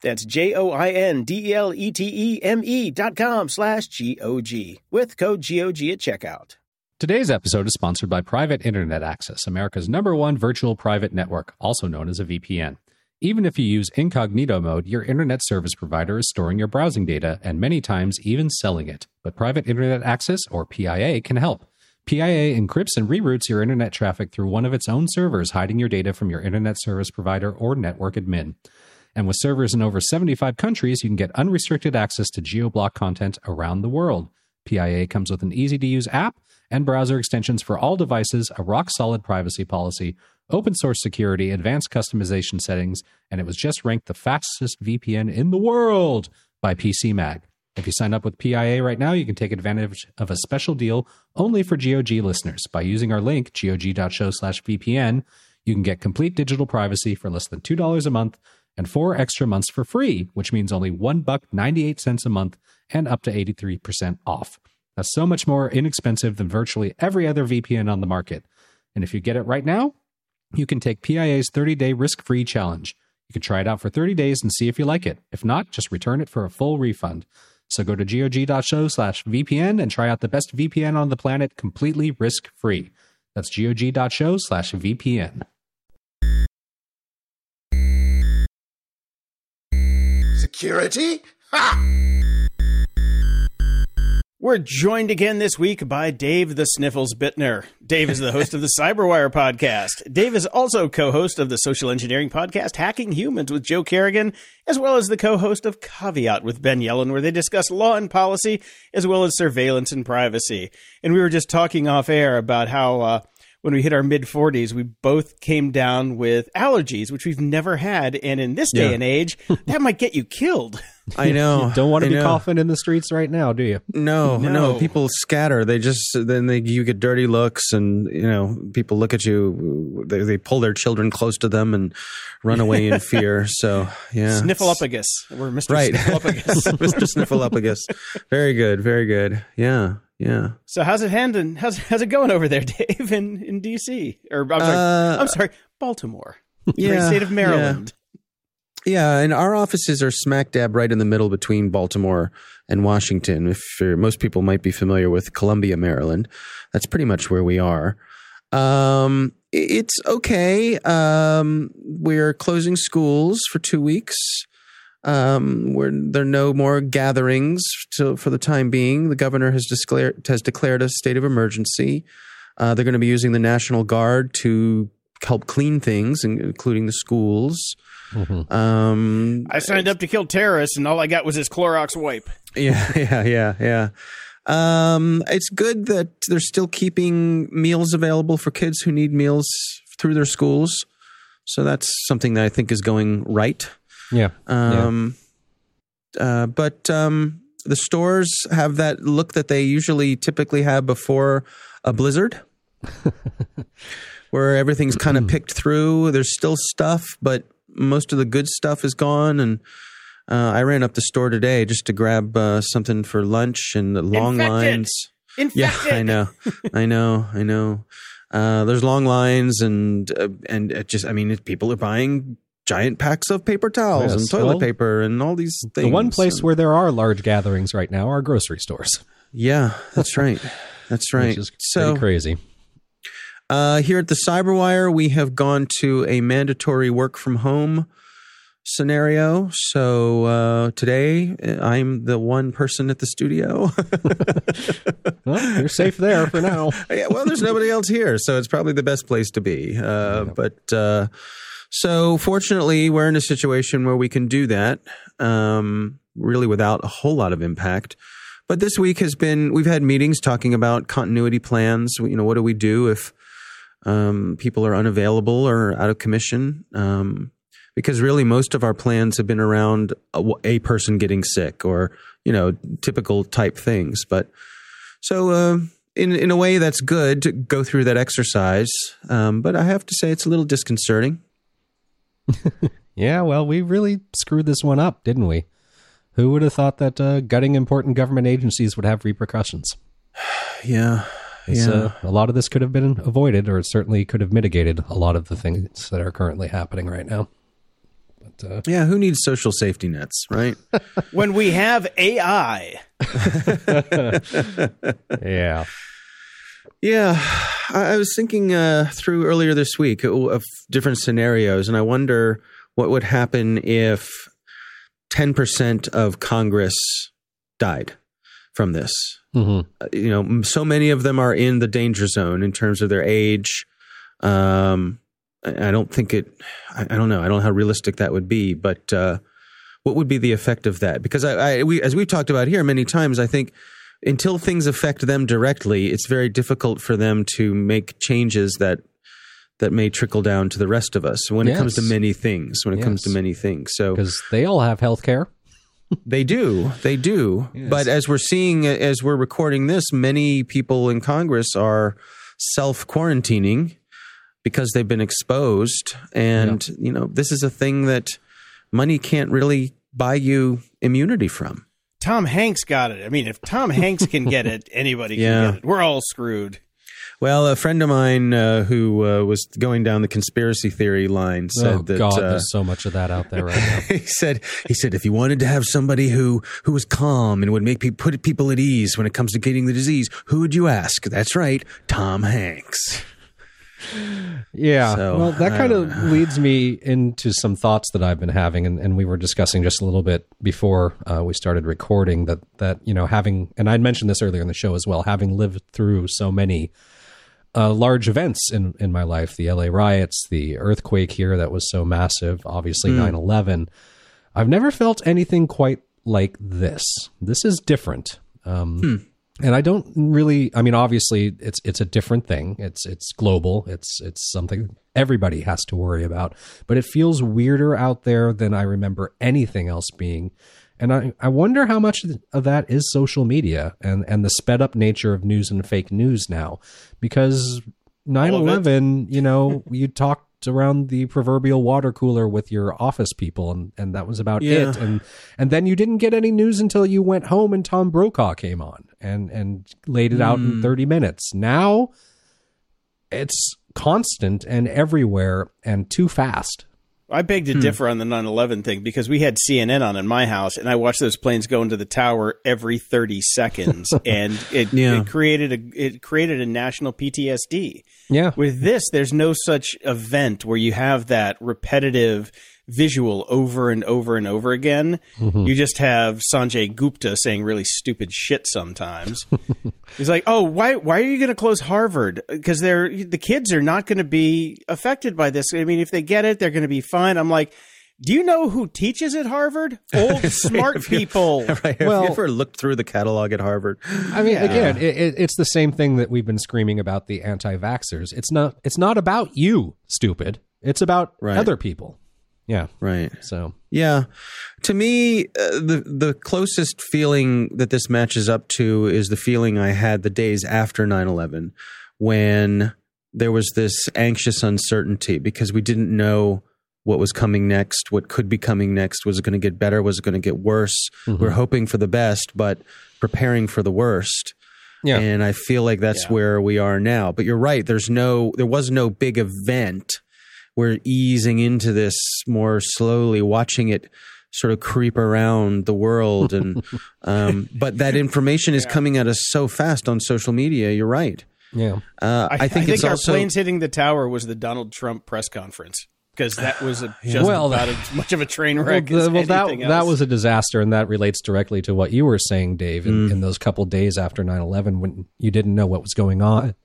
That's J-O-I-N-D-E-L-E-T-E-M-E dot com slash G-O-G with code G O G at checkout. Today's episode is sponsored by Private Internet Access, America's number one virtual private network, also known as a V P N. Even if you use incognito mode, your internet service provider is storing your browsing data and many times even selling it. But Private Internet Access, or P I A, can help. P I A encrypts and reroutes your internet traffic through one of its own servers, hiding your data from your internet service provider or network admin. And with servers in over seventy-five countries, you can get unrestricted access to geo-block content around the world. P I A comes with an easy-to-use app and browser extensions for all devices, a rock-solid privacy policy, open-source security, advanced customization settings, and it was just ranked the fastest V P N in the world by P C Mag. If you sign up with P I A right now, you can take advantage of a special deal only for G O G listeners. By using our link, G O G dot show slash V P N, you can get complete digital privacy for less than two dollars a month and four extra months for free, which means only one dollar ninety-eight cents a month and up to eighty-three percent off. That's so much more inexpensive than virtually every other V P N on the market. And if you get it right now, you can take P I A's thirty-day risk-free challenge. You can try it out for thirty days and see if you like it. If not, just return it for a full refund. So go to G O G dot show slash V P N and try out the best V P N on the planet completely risk-free. That's G O G dot show slash V P N. Security? Ha! We're joined again this week by Dave the Sniffles Bittner. Dave is the host of the CyberWire podcast. Dave is also co-host of the social engineering podcast Hacking Humans with Joe Kerrigan, as well as the co-host of Caveat with Ben Yellen, where they discuss law and policy, as well as surveillance and privacy. And we were just talking off air about how uh, when we hit our mid forties, we both came down with allergies, which we've never had. And in this day yeah. and age, that might get you killed. I know. You don't want to I be know. coughing in the streets right now, do you? No, no, no. People scatter. They just, then they, you get dirty looks and, you know, people look at you. They, they pull their children close to them and run away in fear. So, yeah. Sniffleupagus. We're Mister Right. Sniffleupagus. Mister Sniffleupagus. Very good. Very good. Yeah. Yeah. So how's it handling? How's, how's it going over there, Dave, in, in D C? Or I'm sorry, uh, I'm sorry, Baltimore. Yeah. Great state of Maryland. Yeah. Yeah, and our offices are smack dab right in the middle between Baltimore and Washington. If most people might be familiar with Columbia, Maryland, that's pretty much where we are. Um, it's okay. Um, we're closing schools for two weeks. Um, we're, there are no more gatherings to, for the time being. The governor has declared has declared a state of emergency. Uh, they're going to be using the National Guard to help clean things, including the schools. Mm-hmm. Um, I signed up to kill terrorists, and all I got was this Clorox wipe. Yeah, yeah, yeah, yeah. Um, it's good that they're still keeping meals available for kids who need meals through their schools. So that's something that I think is going right. Yeah. Um, yeah. Uh, but um, the stores have that look that they usually typically have before a blizzard. Where everything's kind of picked through. There's still stuff, but most of the good stuff is gone. And uh, I ran up the store today just to grab uh, something for lunch and the long Infected. lines. Infected. Yeah, I know. I know. I know. Uh, there's long lines and uh, and it just, I mean, it, people are buying giant packs of paper towels yes, and toilet well, paper and all these things. The one place and, where there are large gatherings right now are grocery stores. Yeah, that's right. That's right. Which is so crazy. Uh, here at the CyberWire, we have gone to a mandatory work from home scenario. So uh, today, I'm the one person at the studio. Well, you're safe there for now. Yeah, well, there's nobody else here, so it's probably the best place to be. Uh, but uh, so fortunately, we're in a situation where we can do that, um, really without a whole lot of impact. But this week has been, we've had meetings talking about continuity plans. You know, what do we do if Um, people are unavailable or out of commission. Um, because really most of our plans have been around a, a person getting sick or, you know, typical type things. But so uh, in, in a way that's good to go through that exercise. Um, but I have to say it's a little disconcerting. Yeah, well, we really screwed this one up, didn't we? Who would have thought that uh, gutting important government agencies would have repercussions? Yeah. Yeah. So a lot of this could have been avoided, or it certainly could have mitigated a lot of the things that are currently happening right now. But, uh, yeah, who needs social safety nets, right? When we have A I. Yeah. Yeah. I, I was thinking uh, through earlier this week of different scenarios, and I wonder what would happen if ten percent of Congress died from this. Mm-hmm. You know, so many of them are in the danger zone in terms of their age. Um, I don't think it, I don't know. I don't know how realistic that would be, but uh, what would be the effect of that? Because I, I we, as we've talked about here many times, I think until things affect them directly, it's very difficult for them to make changes that, that may trickle down to the rest of us when yes. it comes to many things, when it yes. comes to many things. So, because they all have healthcare. They do. They do. Yes. But as we're seeing, as we're recording this, many people in Congress are self-quarantining because they've been exposed. And, yeah. you know, this is a thing that money can't really buy you immunity from. Tom Hanks got it. I mean, if Tom Hanks can get it, anybody yeah. can get it. We're all screwed. Well, a friend of mine uh, who uh, was going down the conspiracy theory line said oh, that God, uh, there's so much of that out there right now. he said he said if you wanted to have somebody who who was calm and would make pe- put people at ease when it comes to getting the disease, who would you ask? That's right, Tom Hanks. Yeah. So, well, that kind of leads me into some thoughts that I've been having, and, and we were discussing just a little bit before uh, we started recording that that you know having and I'd mentioned this earlier in the show as well, having lived through so many. Uh, large events in, in my life, the L A riots, the earthquake here that was so massive, obviously mm. nine eleven. I've never felt anything quite like this. This is different. Um, mm. And I don't really, I mean, obviously it's, it's a different thing. It's, it's global. It's, it's something everybody has to worry about, but it feels weirder out there than I remember anything else being. And I, I wonder how much of that is social media and, and the sped up nature of news and fake news now, because nine eleven, you know, you talked around the proverbial water cooler with your office people and, and that was about yeah. it. And, and then you didn't get any news until you went home and Tom Brokaw came on and, and laid it out mm. in thirty minutes. Now it's constant and everywhere and too fast. I beg to hmm. differ on the nine eleven thing because we had C N N on in my house and I watched those planes go into the tower every thirty seconds and it, yeah. it created a it created a national P T S D. Yeah. With this, there's no such event where you have that repetitive visual over and over and over again. Mm-hmm. You just have Sanjay Gupta saying really stupid shit sometimes. He's like, oh, why why are you going to close Harvard? Because they're the kids are not going to be affected by this. I mean, if they get it, they're going to be fine. I'm like, do you know who teaches at Harvard? Old smart right, people. You, right, well, have you ever looked through the catalog at Harvard? I mean, yeah. again, it, it's the same thing that we've been screaming about the anti-vaxxers. It's not, it's not about you, stupid. It's about right. other people. Yeah. Right. So, yeah, to me, uh, the the closest feeling that this matches up to is the feeling I had the days after nine eleven when there was this anxious uncertainty because we didn't know what was coming next, what could be coming next. Was it going to get better? Was it going to get worse? Mm-hmm. We're hoping for the best, but preparing for the worst. Yeah. And I feel like that's yeah. where we are now. But you're right. There's no there was no big event. We're easing into this more slowly, watching it sort of creep around the world. And um, but that information is yeah. coming at us so fast on social media. You're right. Yeah, uh, I, I think, I think it's our also, planes hitting the tower was the Donald Trump press conference because that was a, just well, about as much of a train wreck. Well, as well that else. that was a disaster, and that relates directly to what you were saying, Dave. In, mm. in those couple of days after nine eleven, when you didn't know what was going on,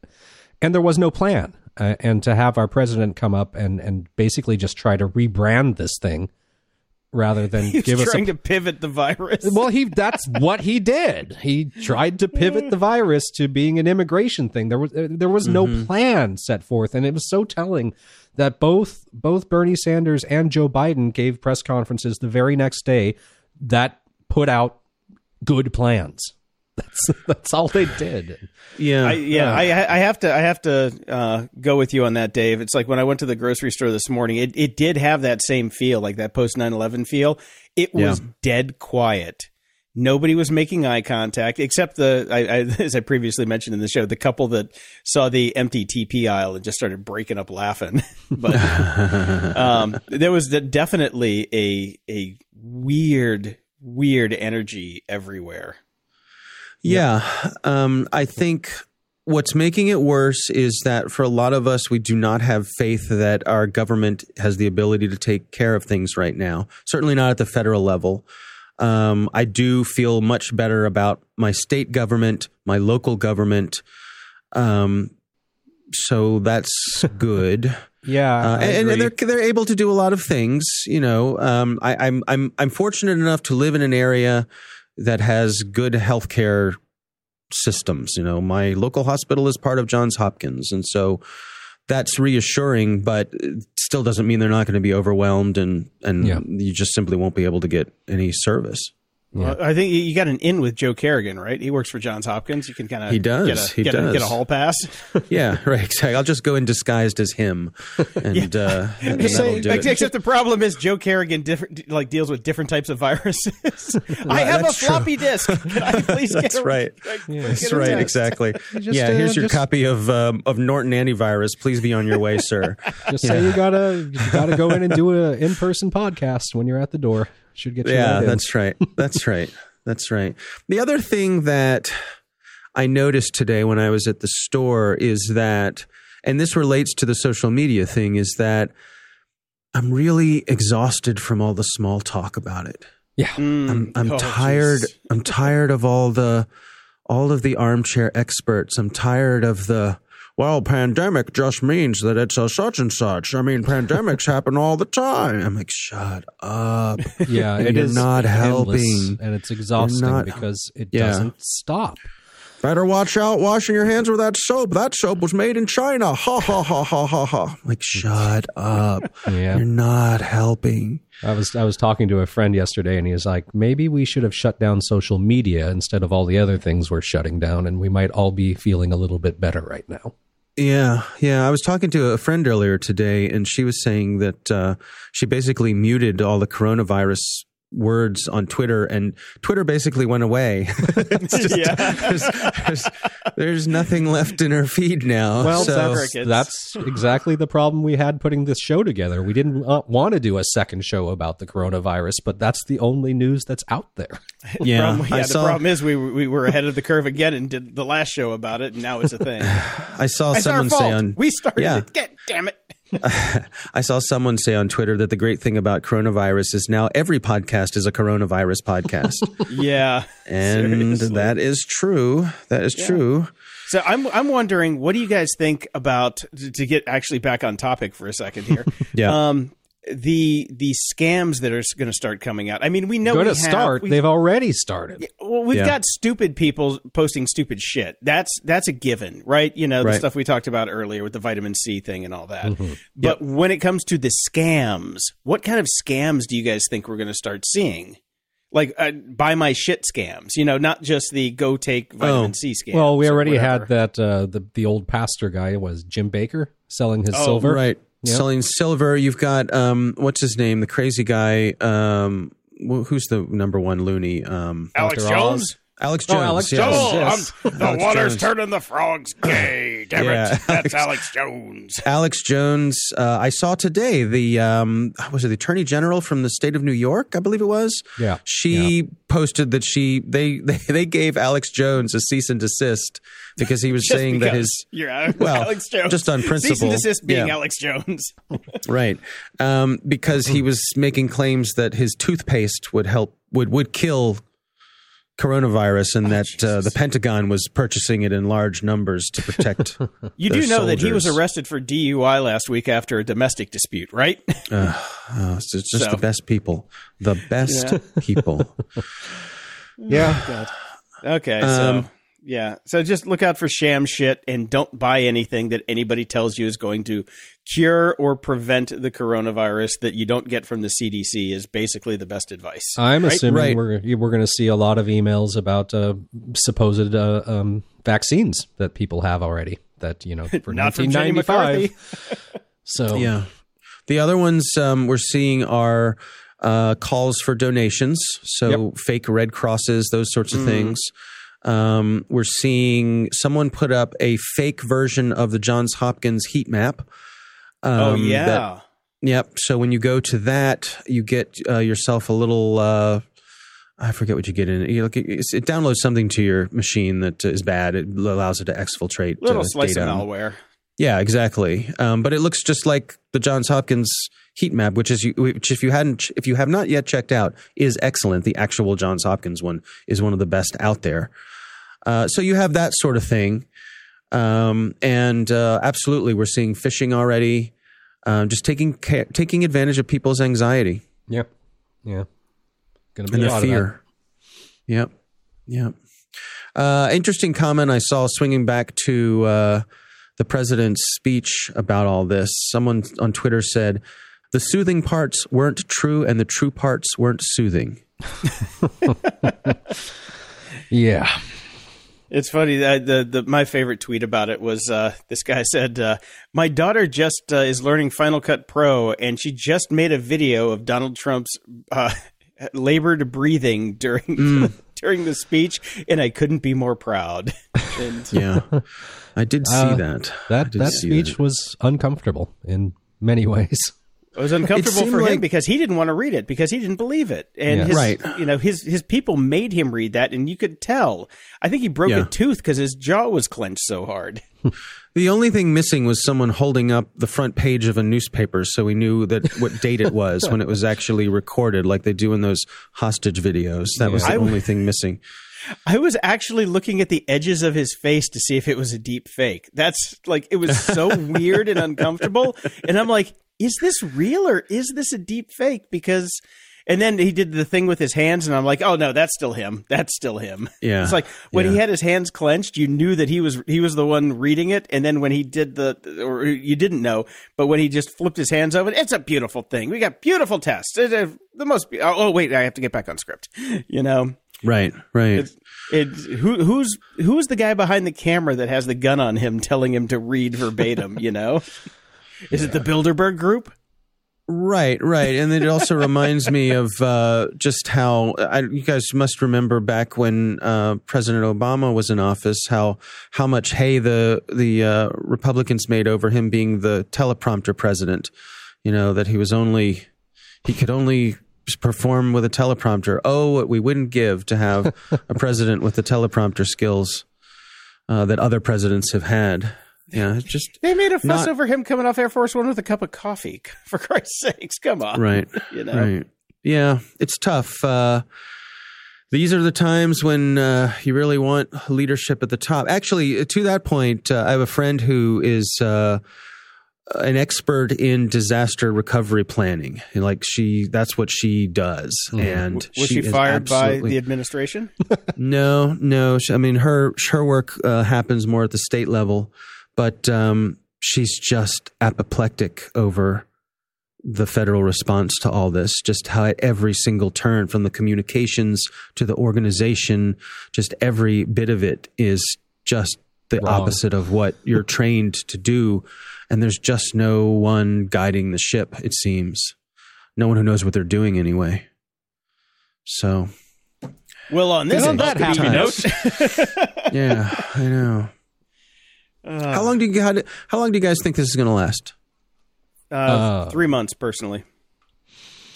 and there was no plan. Uh, and to have our president come up and, and basically just try to rebrand this thing rather than He's give us trying a, to pivot the virus. Well, he that's what he did. He tried to pivot the virus to being an immigration thing. There was there was mm-hmm. no plan set forth, and it was so telling that both both Bernie Sanders and Joe Biden gave press conferences the very next day that put out good plans. That's that's all they did. Yeah, I, yeah. Uh, I I have to I have to uh, go with you on that, Dave. It's like when I went to the grocery store this morning. It it did have that same feel, like that post nine eleven feel. It was yeah. dead quiet. Nobody was making eye contact, except the I, I, as I previously mentioned in the show, the couple that saw the empty T P aisle and just started breaking up laughing. But um, there was the, definitely a a weird weird energy everywhere. Yeah, um, I think what's making it worse is that for a lot of us, we do not have faith that our government has the ability to take care of things right now, certainly not at the federal level. Um, I do feel much better about my state government, my local government, um, so that's good. Yeah, uh, and, and they're they're able to do a lot of things. You know, um, I, I'm I'm I'm fortunate enough to live in an area that has good healthcare systems. You know, my local hospital is part of Johns Hopkins, and so that's reassuring, but it still doesn't mean they're not going to be overwhelmed and, and yeah. you just simply won't be able to get any service. Yeah. Well, I think you got an in with Joe Kerrigan, right? He works for Johns Hopkins. You can kind of he does. Get a, he get does. A, get a hall pass. Yeah, right. Exactly. I'll just go in disguised as him, and, yeah. uh, and so, except it. The problem is Joe Kerrigan different like deals with different types of viruses. Right, I have a floppy true. disk. Can I please? That's get a, right. Like, yeah. That's right. Test? Exactly. Just, yeah. Uh, here's your just... copy of um, of Norton Antivirus. Please be on your way, sir. Just yeah. say you gotta you gotta go in and do an in person podcast when you're at the door. Should get you yeah, that that's right. That's right. That's right. The other thing that I noticed today when I was at the store is that, and this relates to the social media thing, is that I'm really exhausted from all the small talk about it. Yeah. Mm, I'm, I'm oh, tired. Geez. I'm tired of all the, all of the armchair experts. I'm tired of the, well, pandemic just means that it's a such and such. I mean, pandemics happen all the time. I'm like, shut up. Yeah, it is not helping. And it's exhausting not, because it yeah. doesn't stop. Better watch out washing your hands with that soap. That soap was made in China. Ha, ha, ha, ha, ha, ha. I'm like, shut up. Yeah. You're not helping. I was I was talking to a friend yesterday, and he was like, maybe we should have shut down social media instead of all the other things we're shutting down, and we might all be feeling a little bit better right now. Yeah, yeah. I was talking to a friend earlier today, and she was saying that uh, she basically muted all the coronavirus words on Twitter, and Twitter basically went away. It's just, yeah. there's, there's, there's nothing left in her feed now. Well, so that's, that's exactly the problem we had putting this show together. We didn't uh, want to do a second show about the coronavirus, but that's the only news that's out there. Yeah, the problem, yeah, the saw, problem is we we were ahead of the curve again and did the last show about it, and now it's a thing. I saw it's someone say on we started yeah. it. God damn it. I saw someone say on Twitter that the great thing about coronavirus is now every podcast is a coronavirus podcast. Yeah. And seriously. That is true. That is yeah. true. So I'm I'm wondering, what do you guys think about, to get actually back on topic for a second here? yeah. Um, the the scams that are going to start coming out. I mean, we know Go we to have, start. They've already started. Well, we've yeah. got stupid people posting stupid shit. That's that's a given, right? You know, the right. stuff we talked about earlier with the vitamin C thing and all that. Mm-hmm. But yep. when it comes to the scams, what kind of scams do you guys think we're going to start seeing? Like uh, buy my shit scams, you know, not just the go take vitamin oh. C scams. Well, we already had that. Uh, the the old pastor guy was Jim Baker selling his oh, silver, right? Yep. Selling silver. You've got, um, what's his name? The crazy guy. Um, who's the number one loony? Um, Alex Jones? Alex Jones. Oh, Alex yes. Jones. Yes. Um, the Alex water's Jones. Turning the frogs gay. Damn yeah, it. That's Alex, Alex Jones. Alex Jones. Uh, I saw today the, um, was it the Attorney General from the state of New York? I believe it was. Yeah. She yeah. posted that she, they, they, they gave Alex Jones a cease and desist because he was saying that his, you're Alex, well, Alex Jones. Just on principle. Cease and desist being yeah. Alex Jones. Right. Um, because he was making claims that his toothpaste would help, would, would kill coronavirus, and oh, that uh, the Pentagon was purchasing it in large numbers to protect You do know soldiers. That he was arrested for D U I last week after a domestic dispute, right? uh, oh, it's just so. the best people. The best yeah. people. Yeah. Oh, God. Okay, um, so, yeah. So just look out for sham shit and don't buy anything that anybody tells you is going to cure or prevent the coronavirus that you don't get from the C D C is basically the best advice. I'm right? assuming right. we're we're going to see a lot of emails about uh, supposed uh, um, vaccines that people have already that, you know, for Not nineteen ninety-five. So, yeah. The other ones um, we're seeing are uh, calls for donations. So yep. fake Red Crosses, those sorts of mm. things. Um, we're seeing someone put up a fake version of the Johns Hopkins heat map. Um, oh, yeah. That, yep. So when you go to that, you get uh, yourself a little uh, – I forget what you get in it. You look, it, it downloads something to your machine that is bad. It allows it to exfiltrate little uh, slice data. Of malware. Yeah, exactly. Um, but it looks just like the Johns Hopkins heat map, which is which if you hadn't if you have not yet checked out, is excellent. The actual Johns Hopkins one is one of the best out there. Uh, so you have that sort of thing. Um, and uh, absolutely, we're seeing phishing already, um, just taking care, taking advantage of people's anxiety. Yep. Yeah. Gonna be and their fear. Yep. Yep. Uh, interesting comment I saw swinging back to uh, the president's speech about all this. Someone on Twitter said, "The soothing parts weren't true and the true parts weren't soothing." Yeah. It's funny that the, the my favorite tweet about it was uh, this guy said, uh, "My daughter just uh, is learning Final Cut Pro, and she just made a video of Donald Trump's uh, labored breathing during mm. during the speech, and I couldn't be more proud." And, yeah, I did see uh, that. That that speech that. was uncomfortable in many ways. It was uncomfortable it for him like, because he didn't want to read it because he didn't believe it, and yeah, his, right. you know, his his people made him read that, and you could tell. I think he broke yeah. a tooth because his jaw was clenched so hard. The only thing missing was someone holding up the front page of a newspaper, so we knew that what date it was when it was actually recorded, like they do in those hostage videos. That yeah. was the I, only thing missing. I was actually looking at the edges of his face to see if it was a deep fake. That's like it was so weird and uncomfortable, and I'm like, is this real or is this a deep fake? Because, and then he did the thing with his hands and I'm like, oh no, that's still him. That's still him. Yeah. It's like when yeah. he had his hands clenched, you knew that he was, he was the one reading it. And then when he did the, or you didn't know, but when he just flipped his hands over, it's a beautiful thing. We got beautiful tests. It's a, the most, be- oh, oh wait, I have to get back on script, you know? Right, right. It's, it's, who, who's, who's the guy behind the camera that has the gun on him telling him to read verbatim, you know? Is yeah. it the Bilderberg Group? Right, right. And it also reminds me of uh, just how I, you guys must remember back when uh, President Obama was in office, how how much hay the the uh, Republicans made over him being the teleprompter president. You know, that he was only he could only perform with a teleprompter. Oh, what we wouldn't give to have a president with the teleprompter skills uh, that other presidents have had. Yeah, it's just they made a fuss not, over him coming off Air Force One with a cup of coffee. For Christ's sakes, come on! Right, you know, right. Yeah, it's tough. Uh, these are the times when uh, you really want leadership at the top. Actually, to that point, uh, I have a friend who is uh, an expert in disaster recovery planning. And like she, that's what she does. Mm. And was she, she fired by the administration? no, no. She, I mean, her her work uh, happens more at the state level. But um, she's just apoplectic over the federal response to all this, just how at every single turn from the communications to the organization, just every bit of it is just the Wrong. opposite of what you're trained to do. And there's just no one guiding the ship, it seems. No one who knows what they're doing anyway. So. Well, on this on that happy note. Yeah, I know. Uh, how long do you how, do, how long do you guys think this is going to last? Uh, uh, three months, personally.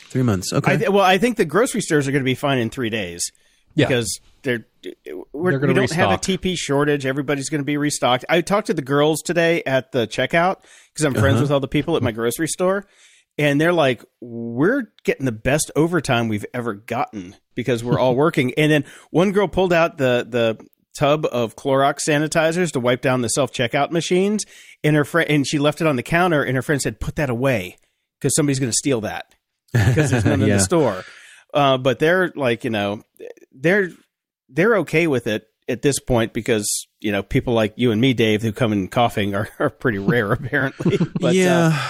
Three months. Okay. I th- well, I think the grocery stores are going to be fine in three days yeah. because they're, we're, they're we don't restock. have a T P shortage. Everybody's going to be restocked. I talked to the girls today at the checkout because I'm friends uh-huh. with all the people at my grocery store, And they're like, we're getting the best overtime we've ever gotten because we're all working. And then one girl pulled out the the tub of Clorox sanitizers to wipe down the self-checkout machines. And her friend, and she left it on the counter, and her friend said, put that away because somebody's going to steal that because there's none yeah. in the store. Uh, but they're like, you know, they're they're okay with it at this point because, you know, people like you and me, Dave, who come in coughing are, are pretty rare apparently. But, yeah. Uh,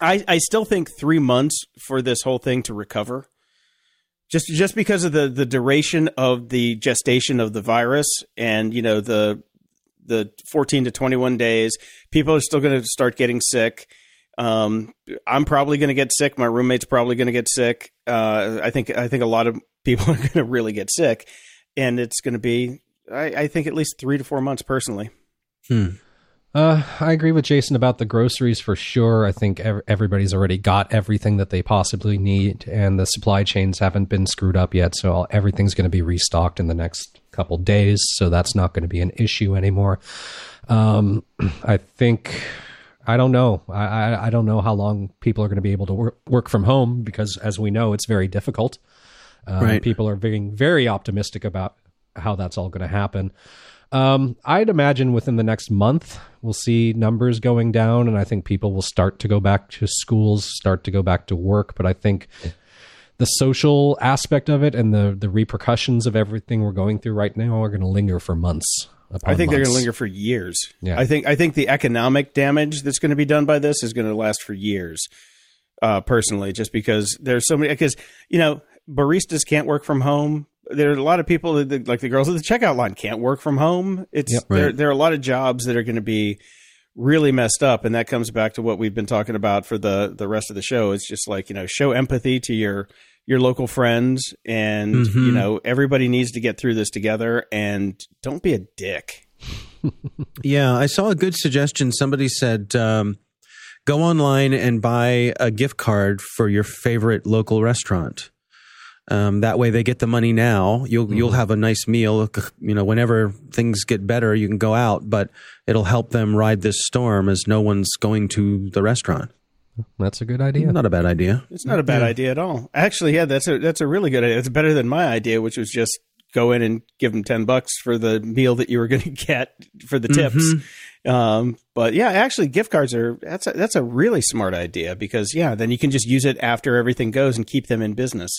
I, I still think three months for this whole thing to recover, just just because of the, the duration of the gestation of the virus, and you know the the fourteen to twenty-one days, people are still going to start getting sick. Um, I'm probably going to get sick. My roommate's probably going to get sick. Uh, I think I think a lot of people are going to really get sick, and it's going to be I, I think at least three to four months personally. Hmm. Uh, I agree with Jason about the groceries for sure. I think ev- everybody's already got everything that they possibly need, and the supply chains haven't been screwed up yet. So all, everything's going to be restocked in the next couple days. So that's not going to be an issue anymore. Um, I think, I don't know. I, I, I don't know how long people are going to be able to wor- work from home because, as we know, it's very difficult. Um, right. People are being very optimistic about how that's all going to happen. Um, I'd imagine within the next month, we'll see numbers going down, and I think people will start to go back to schools, start to go back to work. But I think the social aspect of it and the, the repercussions of everything we're going through right now are going to linger for months. I think months. They're going to linger for years. Yeah. I think I think the economic damage that's going to be done by this is going to last for years, uh, personally, just because there's so many – because, you know, baristas can't work from home. There are a lot of people, that, like the girls at the checkout line, can't work from home. It's yep, right. there, there are a lot of jobs that are going to be really messed up. And that comes back to what we've been talking about for the, the rest of the show. It's just like, you know, show empathy to your your local friends. And, mm-hmm. you know, everybody needs to get through this together. And don't be a dick. Yeah, I saw a good suggestion. Somebody said, um, go online and buy a gift card for your favorite local restaurant. Um, that way they get the money now. You'll mm-hmm. you'll have a nice meal. You know, whenever things get better, you can go out, but it'll help them ride this storm as no one's going to the restaurant. That's a good idea. Not a bad idea. It's not a bad yeah. idea at all. Actually, yeah, that's a that's a really good idea. It's better than my idea, which was just go in and give them ten bucks for the meal that you were going to get for the tips. Mm-hmm. Um, but yeah, actually, gift cards are that's a, that's a really smart idea because yeah, then you can just use it after everything goes and keep them in business.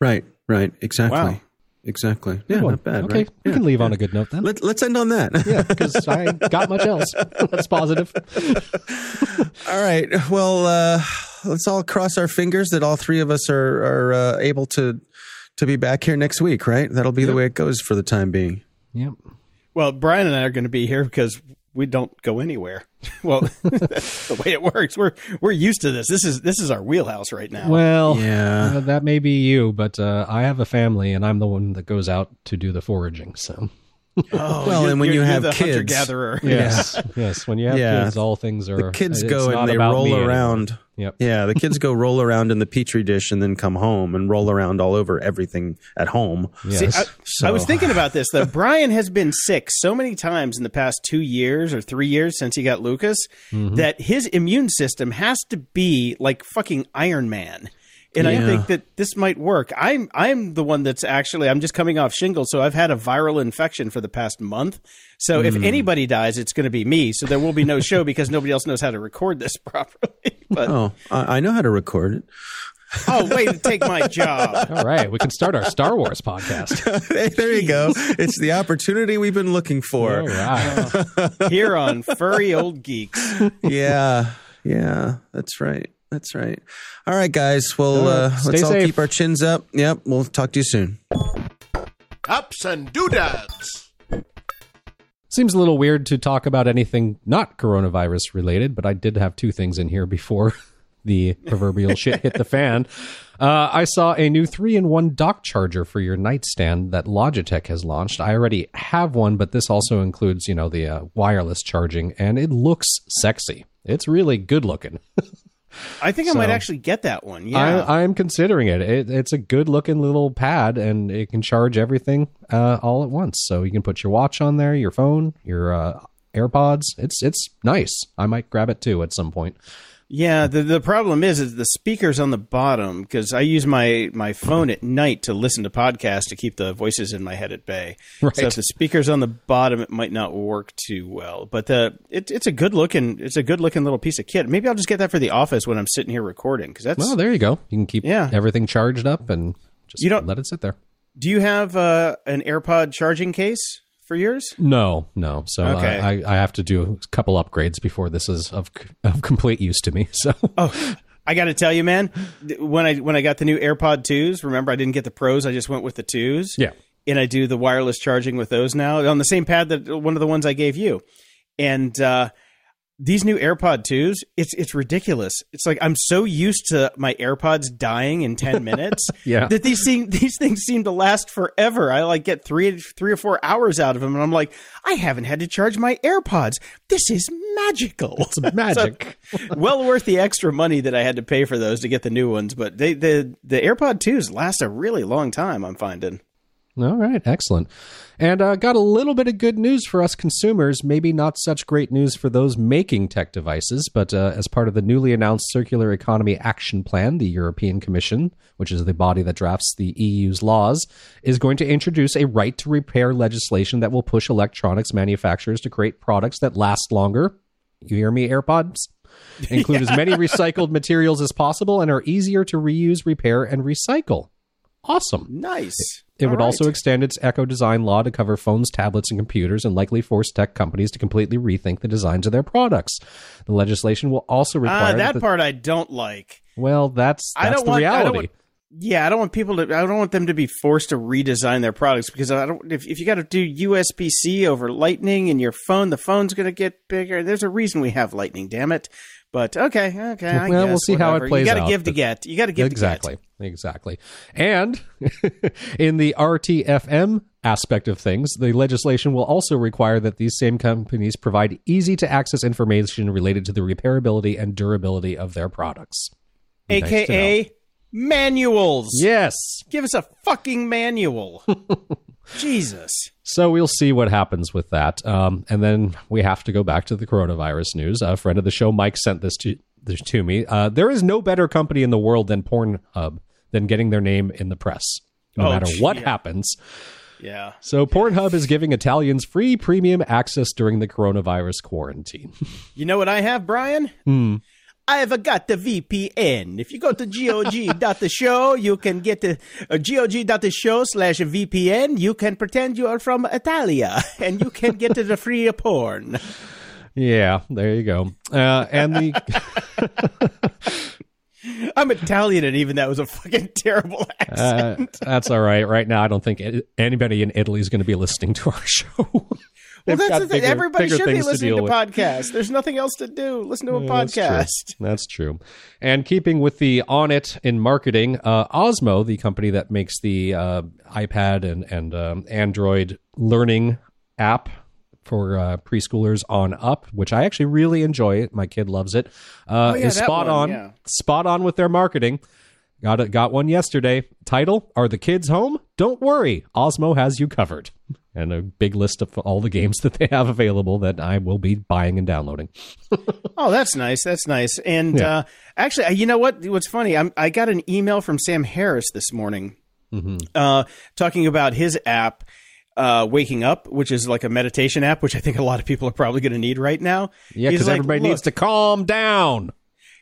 Right, right, exactly, wow. exactly. Yeah, not bad. Okay, right? we yeah, can leave yeah. on a good note then. Let, let's end on that. Yeah, because I ain't got much else. That's positive. All right. Well, uh, let's all cross our fingers that all three of us are are uh, able to to be back here next week. Right? That'll be yep. the way it goes for the time being. Yep. Well, Brian and I are going to be here because we don't go anywhere. Well, that's the way it works. We're we're used to this. This is this is our wheelhouse right now. Well, yeah, that may be you, but uh, I have a family, and I'm the one that goes out to do the foraging. So, oh, well, and when you have the kids, hunter gatherer, yes, yeah. yes, when you have yeah. kids, all things are. The kids go and they roll around. Anymore. Yep. Yeah, the kids go roll around in the petri dish and then come home and roll around all over everything at home. Yes. See, I, so. I was thinking about this, though. Brian has been sick so many times in the past two years or three years since he got Lucas mm-hmm. that his immune system has to be like fucking Iron Man. And yeah. I think that this might work. I'm I'm the one that's actually – I'm just coming off shingles, so I've had a viral infection for the past month. So mm. if anybody dies, it's going to be me. So there will be no show because nobody else knows how to record this properly. But, oh, I, I know how to record it. Oh, wait to take my job. All right. We can start our Star Wars podcast. There you go. It's the opportunity we've been looking for. All right. Oh, here on Furry Old Geeks. Yeah. Yeah. That's right. That's right. All right, guys. Well, uh, uh, let's all safe. Keep our chins up. Yep. We'll talk to you soon. Ups and doodads. Seems a little weird to talk about anything not coronavirus related, but I did have two things in here before the proverbial shit hit the fan. Uh, I saw a new three in one dock charger for your nightstand that Logitech has launched. I already have one, but this also includes, you know, the uh, wireless charging, and it looks sexy. It's really good looking. I think so, I might actually get that one. Yeah, I, I'm considering it. it. It's a good looking little pad, and it can charge everything uh, all at once. So you can put your watch on there, your phone, your uh, AirPods. It's it's nice. I might grab it too at some point. Yeah, the the problem is is the speaker's on the bottom, because I use my, my phone at night to listen to podcasts to keep the voices in my head at bay. Right. So if the speaker's on the bottom, it might not work too well. But the it, it's a good looking it's a good looking little piece of kit. Maybe I'll just get that for the office when I'm sitting here recording, because that's well. There you go. You can keep yeah. everything charged up and just you don't, let it sit there. Do you have uh, an AirPod charging case for yours? No, no. So okay. I, I have to do a couple upgrades before this is of, of complete use to me. So oh, I got to tell you, man, when I when I got the new AirPod twos, remember I didn't get the Pros, I just went with the twos. Yeah. And I do the wireless charging with those now on the same pad that one of the ones I gave you. And uh, these new AirPod twos, it's it's ridiculous. It's like I'm so used to my AirPods dying in ten minutes yeah. that these seem, these things seem to last forever. I like get three three or four hours out of them, and I'm like, I haven't had to charge my AirPods. This is magical. It's magic. So, well worth the extra money that I had to pay for those to get the new ones. But they the the AirPod twos last a really long time, I'm finding. All right. Excellent. And uh, got a little bit of good news for us consumers. Maybe not such great news for those making tech devices, but uh, as part of the newly announced Circular Economy Action Plan, the European Commission, which is the body that drafts the E U's laws, is going to introduce a right to repair legislation that will push electronics manufacturers to create products that last longer. You hear me, AirPods? Include yeah. as many recycled materials as possible and are easier to reuse, repair, and recycle. Awesome. Nice. It, it would right. also extend its eco-design law to cover phones, tablets, and computers, and likely force tech companies to completely rethink the designs of their products. The legislation will also require... Uh, that the, part I don't like. Well, that's, that's I don't the want, reality. I don't want, yeah, I don't want people to... I don't want them to be forced to redesign their products, because I don't. If, if you got to do U S B C over Lightning and your phone, the phone's going to get bigger. There's a reason we have Lightning, damn it. But okay, okay, I well, guess, we'll see whatever. How it plays out. You got to give to get. You got to give exactly, to get. Exactly, exactly. And in the R T F M aspect of things, the legislation will also require that these same companies provide easy-to-access information related to the repairability and durability of their products. A K A manuals. Yes. Give us a fucking manual. Jesus. So we'll see what happens with that. Um, and then we have to go back to the coronavirus news. A friend of the show, Mike, sent this to, this to me. Uh, there is no better company in the world than Pornhub than getting their name in the press, no oh, matter gee, what yeah. happens. Yeah. So Pornhub is giving Italians free premium access during the coronavirus quarantine. You know what I have, Brian? Hmm. I've got the V P N. If you go to G O G dot show, you can get the uh, G O G dot show slash V P N. You can pretend you are from Italia, and you can get to the free porn. Yeah, there you go. Uh, and the... I'm Italian, and even that was a fucking terrible accent. Uh, that's all right. Right now, I don't think anybody in Italy is going to be listening to our show. Well, that's the thing. Bigger, Everybody bigger should be listening to, to podcasts. There's nothing else to do. Listen to a yeah, podcast. That's true. that's true. And keeping with the on it in marketing, uh, Osmo, the company that makes the uh, iPad and, and um, Android learning app for uh, preschoolers on up, which I actually really enjoy. My kid loves it. Uh, oh, yeah, is spot one, on. Yeah. Spot on with their marketing. Got it. Got one yesterday. Title, Are the Kids Home? Don't worry. Osmo has you covered. And a big list of all the games that they have available that I will be buying and downloading. Oh, that's nice. That's nice. And yeah. uh, actually, you know what? What's funny, I'm, I got an email from Sam Harris this morning mm-hmm. uh, talking about his app, uh, Waking Up, which is like a meditation app, which I think a lot of people are probably going to need right now. Yeah, because like, everybody Look. needs to calm down.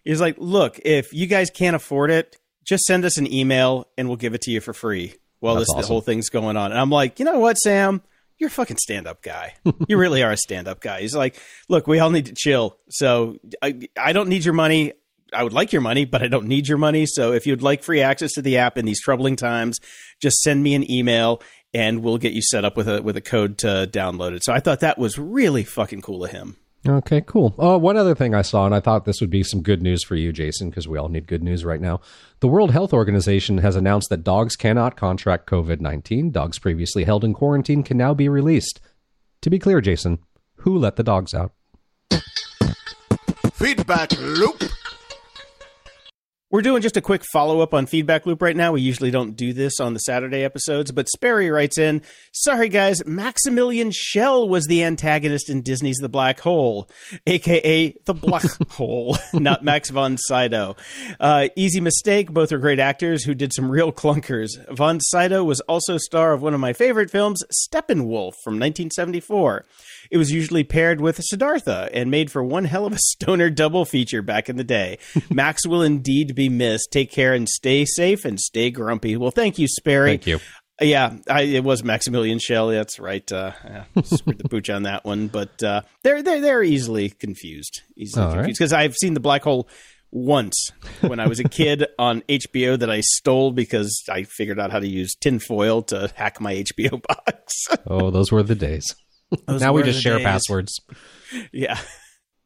He's like, look, if you guys can't afford it, just send us an email and we'll give it to you for free. Well, this awesome. the whole thing's going on. And I'm like, you know what, Sam? You're a fucking stand-up guy. You really are a stand-up guy. He's like, look, we all need to chill. So I, I don't need your money. I would like your money, but I don't need your money. So if you'd like free access to the app in these troubling times, just send me an email and we'll get you set up with a with a code to download it. So I thought that was really fucking cool of him. Okay, cool. Oh, one other thing I saw, and I thought this would be some good news for you, Jason, because we all need good news right now. The World Health Organization has announced that dogs cannot contract COVID nineteen. Dogs previously held in quarantine can now be released. To be clear, Jason, who let the dogs out? Feedback loop. We're doing just a quick follow-up on Feedback Loop right now. We usually don't do this on the Saturday episodes, but Sperry writes in, sorry guys, Maximilian Schell was the antagonist in Disney's The Black Hole, a k a. The Black Hole, not Max von Sydow. Uh, easy mistake. Both are great actors who did some real clunkers. Von Sydow was also star of one of my favorite films, Steppenwolf from nineteen seventy-four. It was usually paired with Siddhartha and made for one hell of a stoner double feature back in the day. Max will indeed be missed. Take care and stay safe and stay grumpy. Well, thank you, Sperry. Thank you. Yeah, I, it was Maximilian Schell. That's right. Uh, I screwed the pooch on that one. But uh, they're, they're, they're easily confused. Easily All confused. Because right. I've seen The Black Hole once when I was a kid on H B O that I stole because I figured out how to use tinfoil to hack my H B O box. Oh, those were the days. Those now we just share days. Passwords. Yeah.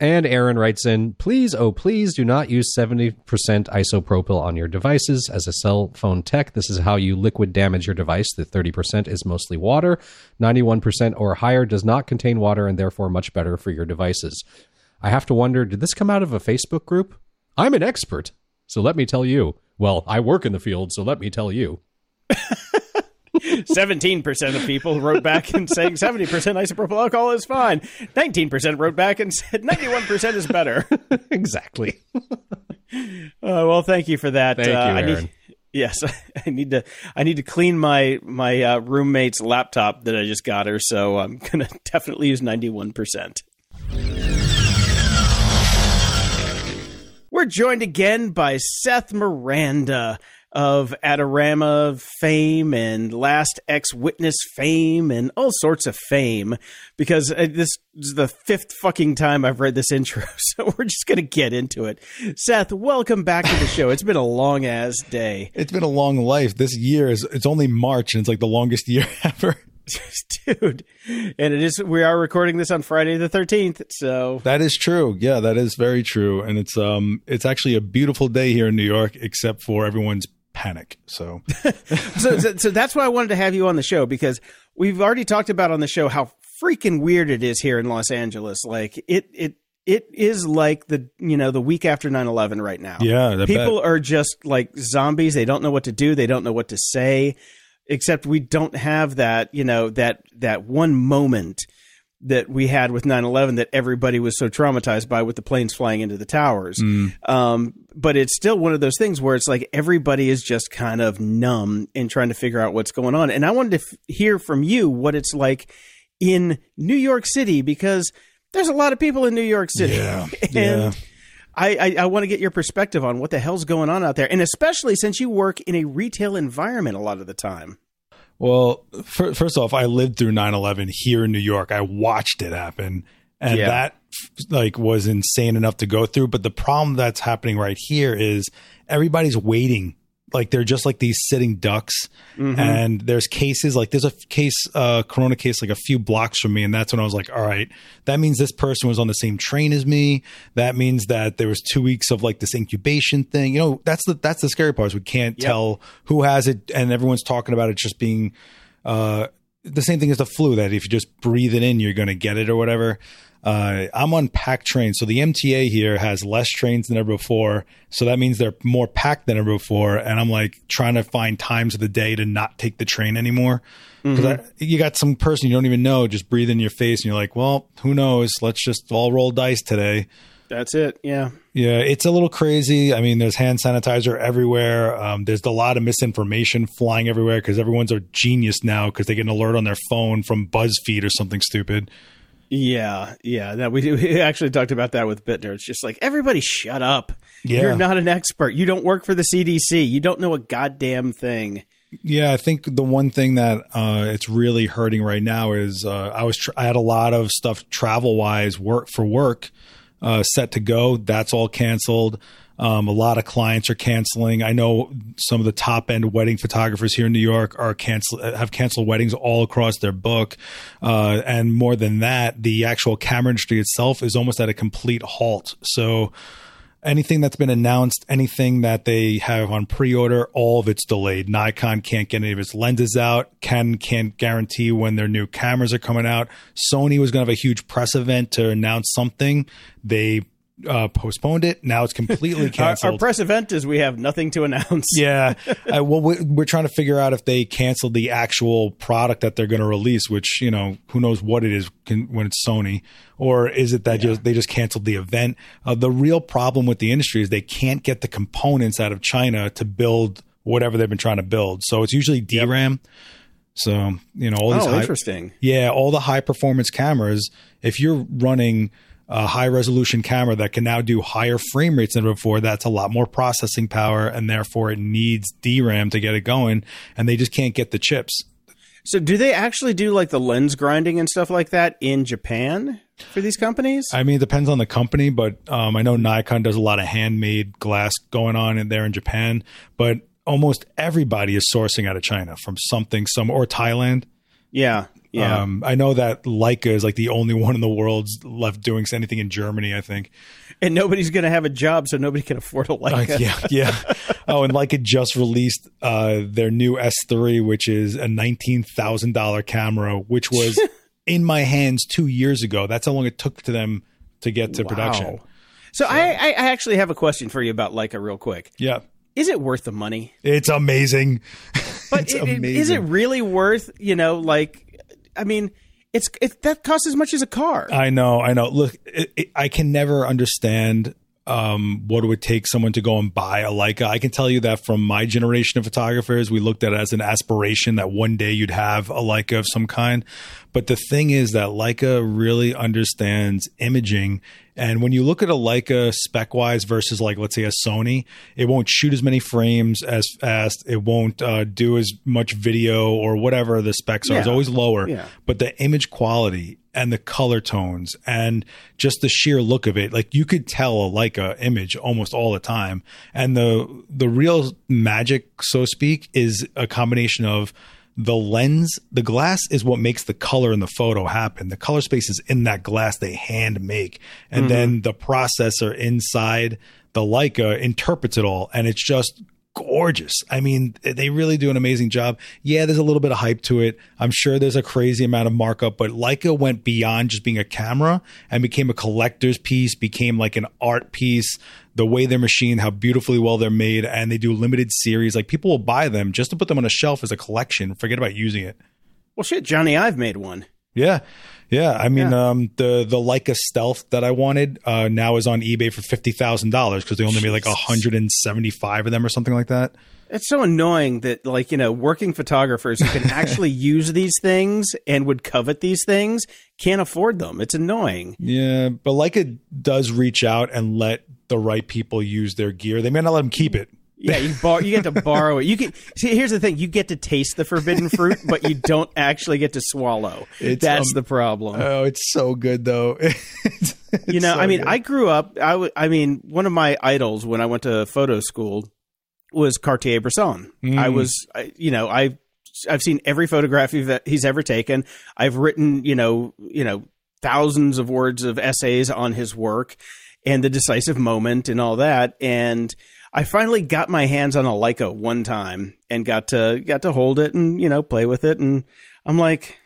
And Aaron writes in, please, oh, please do not use seventy percent isopropyl on your devices. As a cell phone tech, this is how you liquid damage your device. The thirty percent is mostly water. ninety-one percent or higher does not contain water and therefore much better for your devices. I have to wonder, did this come out of a Facebook group? I'm an expert, so let me tell you. Well, I work in the field, so let me tell you. seventeen percent of people wrote back and saying seventy percent isopropyl alcohol is fine. nineteen percent wrote back and said ninety-one percent is better. Exactly. Uh, well, thank you for that. Thank uh, you, I Aaron. Need, yes, I need to I need to clean my, my uh, roommate's laptop that I just got her, so I'm going to definitely use ninety-one percent. We're joined again by Seth Miranda of Adorama fame and Last Ex-Witness fame and all sorts of fame, because this is the fifth fucking time I've read this intro, so we're just going to get into it. Seth, welcome back to the show. It's been a long-ass day. It's been a long life. This year, is it's only March, and it's like the longest year ever. Dude. And it is, we are recording this on Friday the thirteenth, so that is true. Yeah, that is very true. And it's um it's actually a beautiful day here in New York, except for everyone's panic. So so, so so that's why I wanted to have you on the show, because we've already talked about on the show how freaking weird it is here in Los Angeles. Like it it it is like the, you know, the week after nine eleven right now. Yeah, people bet. Are just like zombies. They don't know what to do. They don't know what to say. Except we don't have that, you know, that that one moment that we had with nine eleven that everybody was so traumatized by, with the planes flying into the towers. Mm. Um, but it's still one of those things where it's like everybody is just kind of numb and trying to figure out what's going on. And I wanted to f- hear from you what it's like in New York City, because there's a lot of people in New York City. Yeah. And yeah. I, I, I want to get your perspective on what the hell's going on out there, and especially since you work in a retail environment a lot of the time. Well, for, first off, I lived through nine eleven here in New York. I watched it happen, and yeah. that like was insane enough to go through. But the problem that's happening right here is everybody's waiting. Like they're just like these sitting ducks, mm-hmm. and there's cases like there's a case, uh, Corona case, like a few blocks from me. And that's when I was like, all right, that means this person was on the same train as me. That means that there was two weeks of like this incubation thing. You know, that's the, that's the scary part is we can't yep. tell who has it. And everyone's talking about it just being, uh, the same thing as the flu, that if you just breathe it in, you're going to get it or whatever. Uh, I'm on packed trains. So the M T A here has less trains than ever before. So that means they're more packed than ever before. And I'm like trying to find times of the day to not take the train anymore. Because mm-hmm. you got some person you don't even know just breathe in your face. And you're like, well, who knows? Let's just all roll dice today. That's it. Yeah. Yeah. It's a little crazy. I mean, there's hand sanitizer everywhere. Um, there's a lot of misinformation flying everywhere because everyone's a genius now because they get an alert on their phone from BuzzFeed or something stupid. Yeah, yeah. That we, we actually talked about that with Bittner. It's just like, everybody shut up. Yeah. You're not an expert. You don't work for the C D C. You don't know a goddamn thing. Yeah, I think the one thing that uh, it's really hurting right now is uh, I was tra- I had a lot of stuff travel-wise, work for work, uh, set to go. That's all canceled. Um, a lot of clients are canceling. I know some of the top-end wedding photographers here in New York are cancel have canceled weddings all across their book. Uh, and more than that, the actual camera industry itself is almost at a complete halt. So anything that's been announced, anything that they have on pre-order, all of it's delayed. Nikon can't get any of its lenses out. Canon can't guarantee when their new cameras are coming out. Sony was going to have a huge press event to announce something. They uh, postponed it. Now it's completely canceled. Our, our press event is we have nothing to announce. Yeah. Uh, well, we're, we're trying to figure out if they canceled the actual product that they're going to release, which, you know, who knows what it is can, when it's Sony, or is it that yeah. just, they just canceled the event? Uh, the real problem with the industry is they can't get the components out of China to build whatever they've been trying to build. So it's usually D RAM. Yep. So, you know, all these oh, high, interesting. Yeah, all the high performance cameras, if you're running a high resolution camera that can now do higher frame rates than before, that's a lot more processing power, and therefore it needs D RAM to get it going, and they just can't get the chips. So do they actually do like the lens grinding and stuff like that in Japan for these companies? I mean, it depends on the company, but um, I know Nikon does a lot of handmade glass going on in there in Japan, but almost everybody is sourcing out of China from something, some or Thailand. Yeah. Yeah. Um, I know that Leica is like the only one in the world left doing anything in Germany, I think. And nobody's going to have a job, so nobody can afford a Leica. Uh, yeah. Yeah. Oh, and Leica just released uh, their new S three, which is a nineteen thousand dollars camera, which was in my hands two years ago. That's how long it took to them to get to wow. production. So, so. I, I actually have a question for you about Leica real quick. Yeah. Is it worth the money? It's amazing. But it's it, amazing. Is it really worth, you know, like, I mean, it's it, that costs as much as a car. I know. I know. Look, it, it, I can never understand um, what it would take someone to go and buy a Leica. I can tell you that from my generation of photographers, we looked at it as an aspiration that one day you'd have a Leica of some kind. But the thing is that Leica really understands imaging. And when you look at a Leica spec-wise versus, like, let's say a Sony, it won't shoot as many frames as fast. It won't uh, do as much video or whatever the specs are. Yeah. It's always lower. Yeah. But the image quality and the color tones and just the sheer look of it, like, you could tell a Leica image almost all the time. And the the real magic, so to speak, is a combination of the lens. The glass is what makes the color in the photo happen. The color space is in that glass they hand make. And mm-hmm. then the processor inside the Leica interprets it all. And it's just gorgeous. I mean, they really do an amazing job. Yeah, there's a little bit of hype to it. I'm sure there's a crazy amount of markup, but Leica went beyond just being a camera and became a collector's piece, became like an art piece. The way they're machined, how beautifully well they're made, and they do limited series. Like, people will buy them just to put them on a shelf as a collection. Forget about using it. Well, shit, Johnny Ive made one. Yeah. Yeah. I mean, yeah. Um, the, the Leica Stealth that I wanted uh, now is on eBay for fifty thousand dollars because they only made like one hundred seventy-five of them or something like that. It's so annoying that, like, you know, working photographers who can actually use these things and would covet these things can't afford them. It's annoying. Yeah. But Leica does reach out and let the right people use their gear. They may not let them keep it. Yeah, you bar- you get to borrow it. You can see. Here's the thing: you get to taste the forbidden fruit, but you don't actually get to swallow. It's, That's um, the problem. Oh, it's so good, though. it's, it's you know, so I mean, good. I grew up. I, w- I mean, one of my idols when I went to photo school was Cartier-Bresson. Mm. I was, I, you know, I I've, I've seen every photograph that he's ever taken. I've written, you know, you know, thousands of words of essays on his work and the decisive moment and all that, and I finally got my hands on a Leica one time and got to got to hold it and, you know, play with it. And I'm like,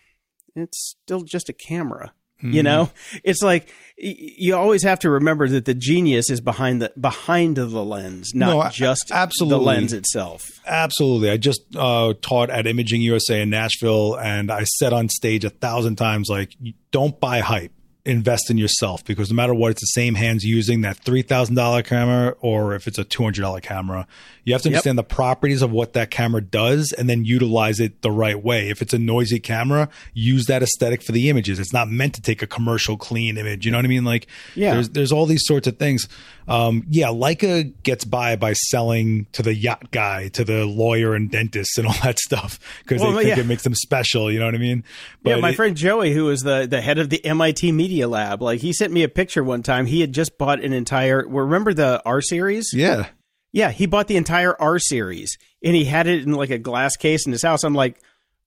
it's still just a camera, mm. you know, it's like y- you always have to remember that the genius is behind the behind the lens, not no, just absolutely. the lens itself. Absolutely. I just uh, taught at Imaging U S A in Nashville, and I said on stage a thousand times, like, don't buy hype. Invest in yourself, because no matter what, it's the same hands using that three thousand dollars camera or if it's a two hundred dollars camera. You have to understand yep. the properties of what that camera does and then utilize it the right way. If it's a noisy camera, use that aesthetic for the images. It's not meant to take a commercial clean image. You know what I mean? Like, yeah. there's there's all these sorts of things. Um, yeah, Leica gets by by selling to the yacht guy, to the lawyer and dentist and all that stuff, because well, they think yeah. it makes them special. You know what I mean? But yeah, my it, friend Joey, who is the, the head of the M I T Media Lab, like, he sent me a picture one time. He had just bought an entire, well, remember the R series? Yeah. Yeah, he bought the entire R series, and he had it in like a glass case in his house. I'm like,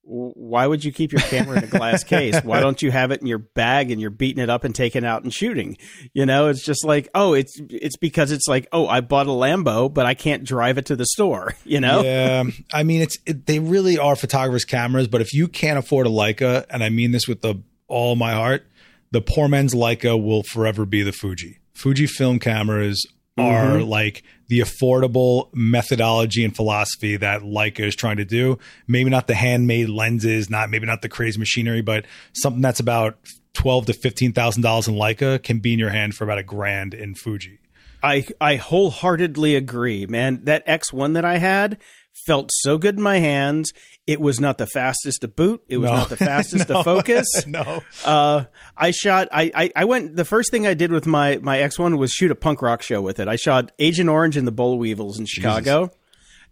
why would you keep your camera in a glass case? Why don't you have it in your bag and you're beating it up and taking it out and shooting? You know, it's just like, oh, it's it's because it's like, oh, I bought a Lambo, but I can't drive it to the store, you know? Yeah, I mean, it's it, they really are photographers' cameras, but if you can't afford a Leica, and I mean this with the all my heart, the poor man's Leica will forever be the Fuji. Fuji film cameras are mm-hmm. like the affordable methodology and philosophy that Leica is trying to do. Maybe not the handmade lenses, not maybe not the crazy machinery, but something that's about twelve thousand to fifteen thousand dollars in Leica can be in your hand for about a grand in Fuji. I, I wholeheartedly agree, man. That X one that I had felt so good in my hands. It was not the fastest to boot. It was no. not the fastest no. to focus. no. Uh, I shot, I, I, I went, the first thing I did with my, my X one was shoot a punk rock show with it. I shot Agent Orange and the Boll Weevils in Chicago. Jesus.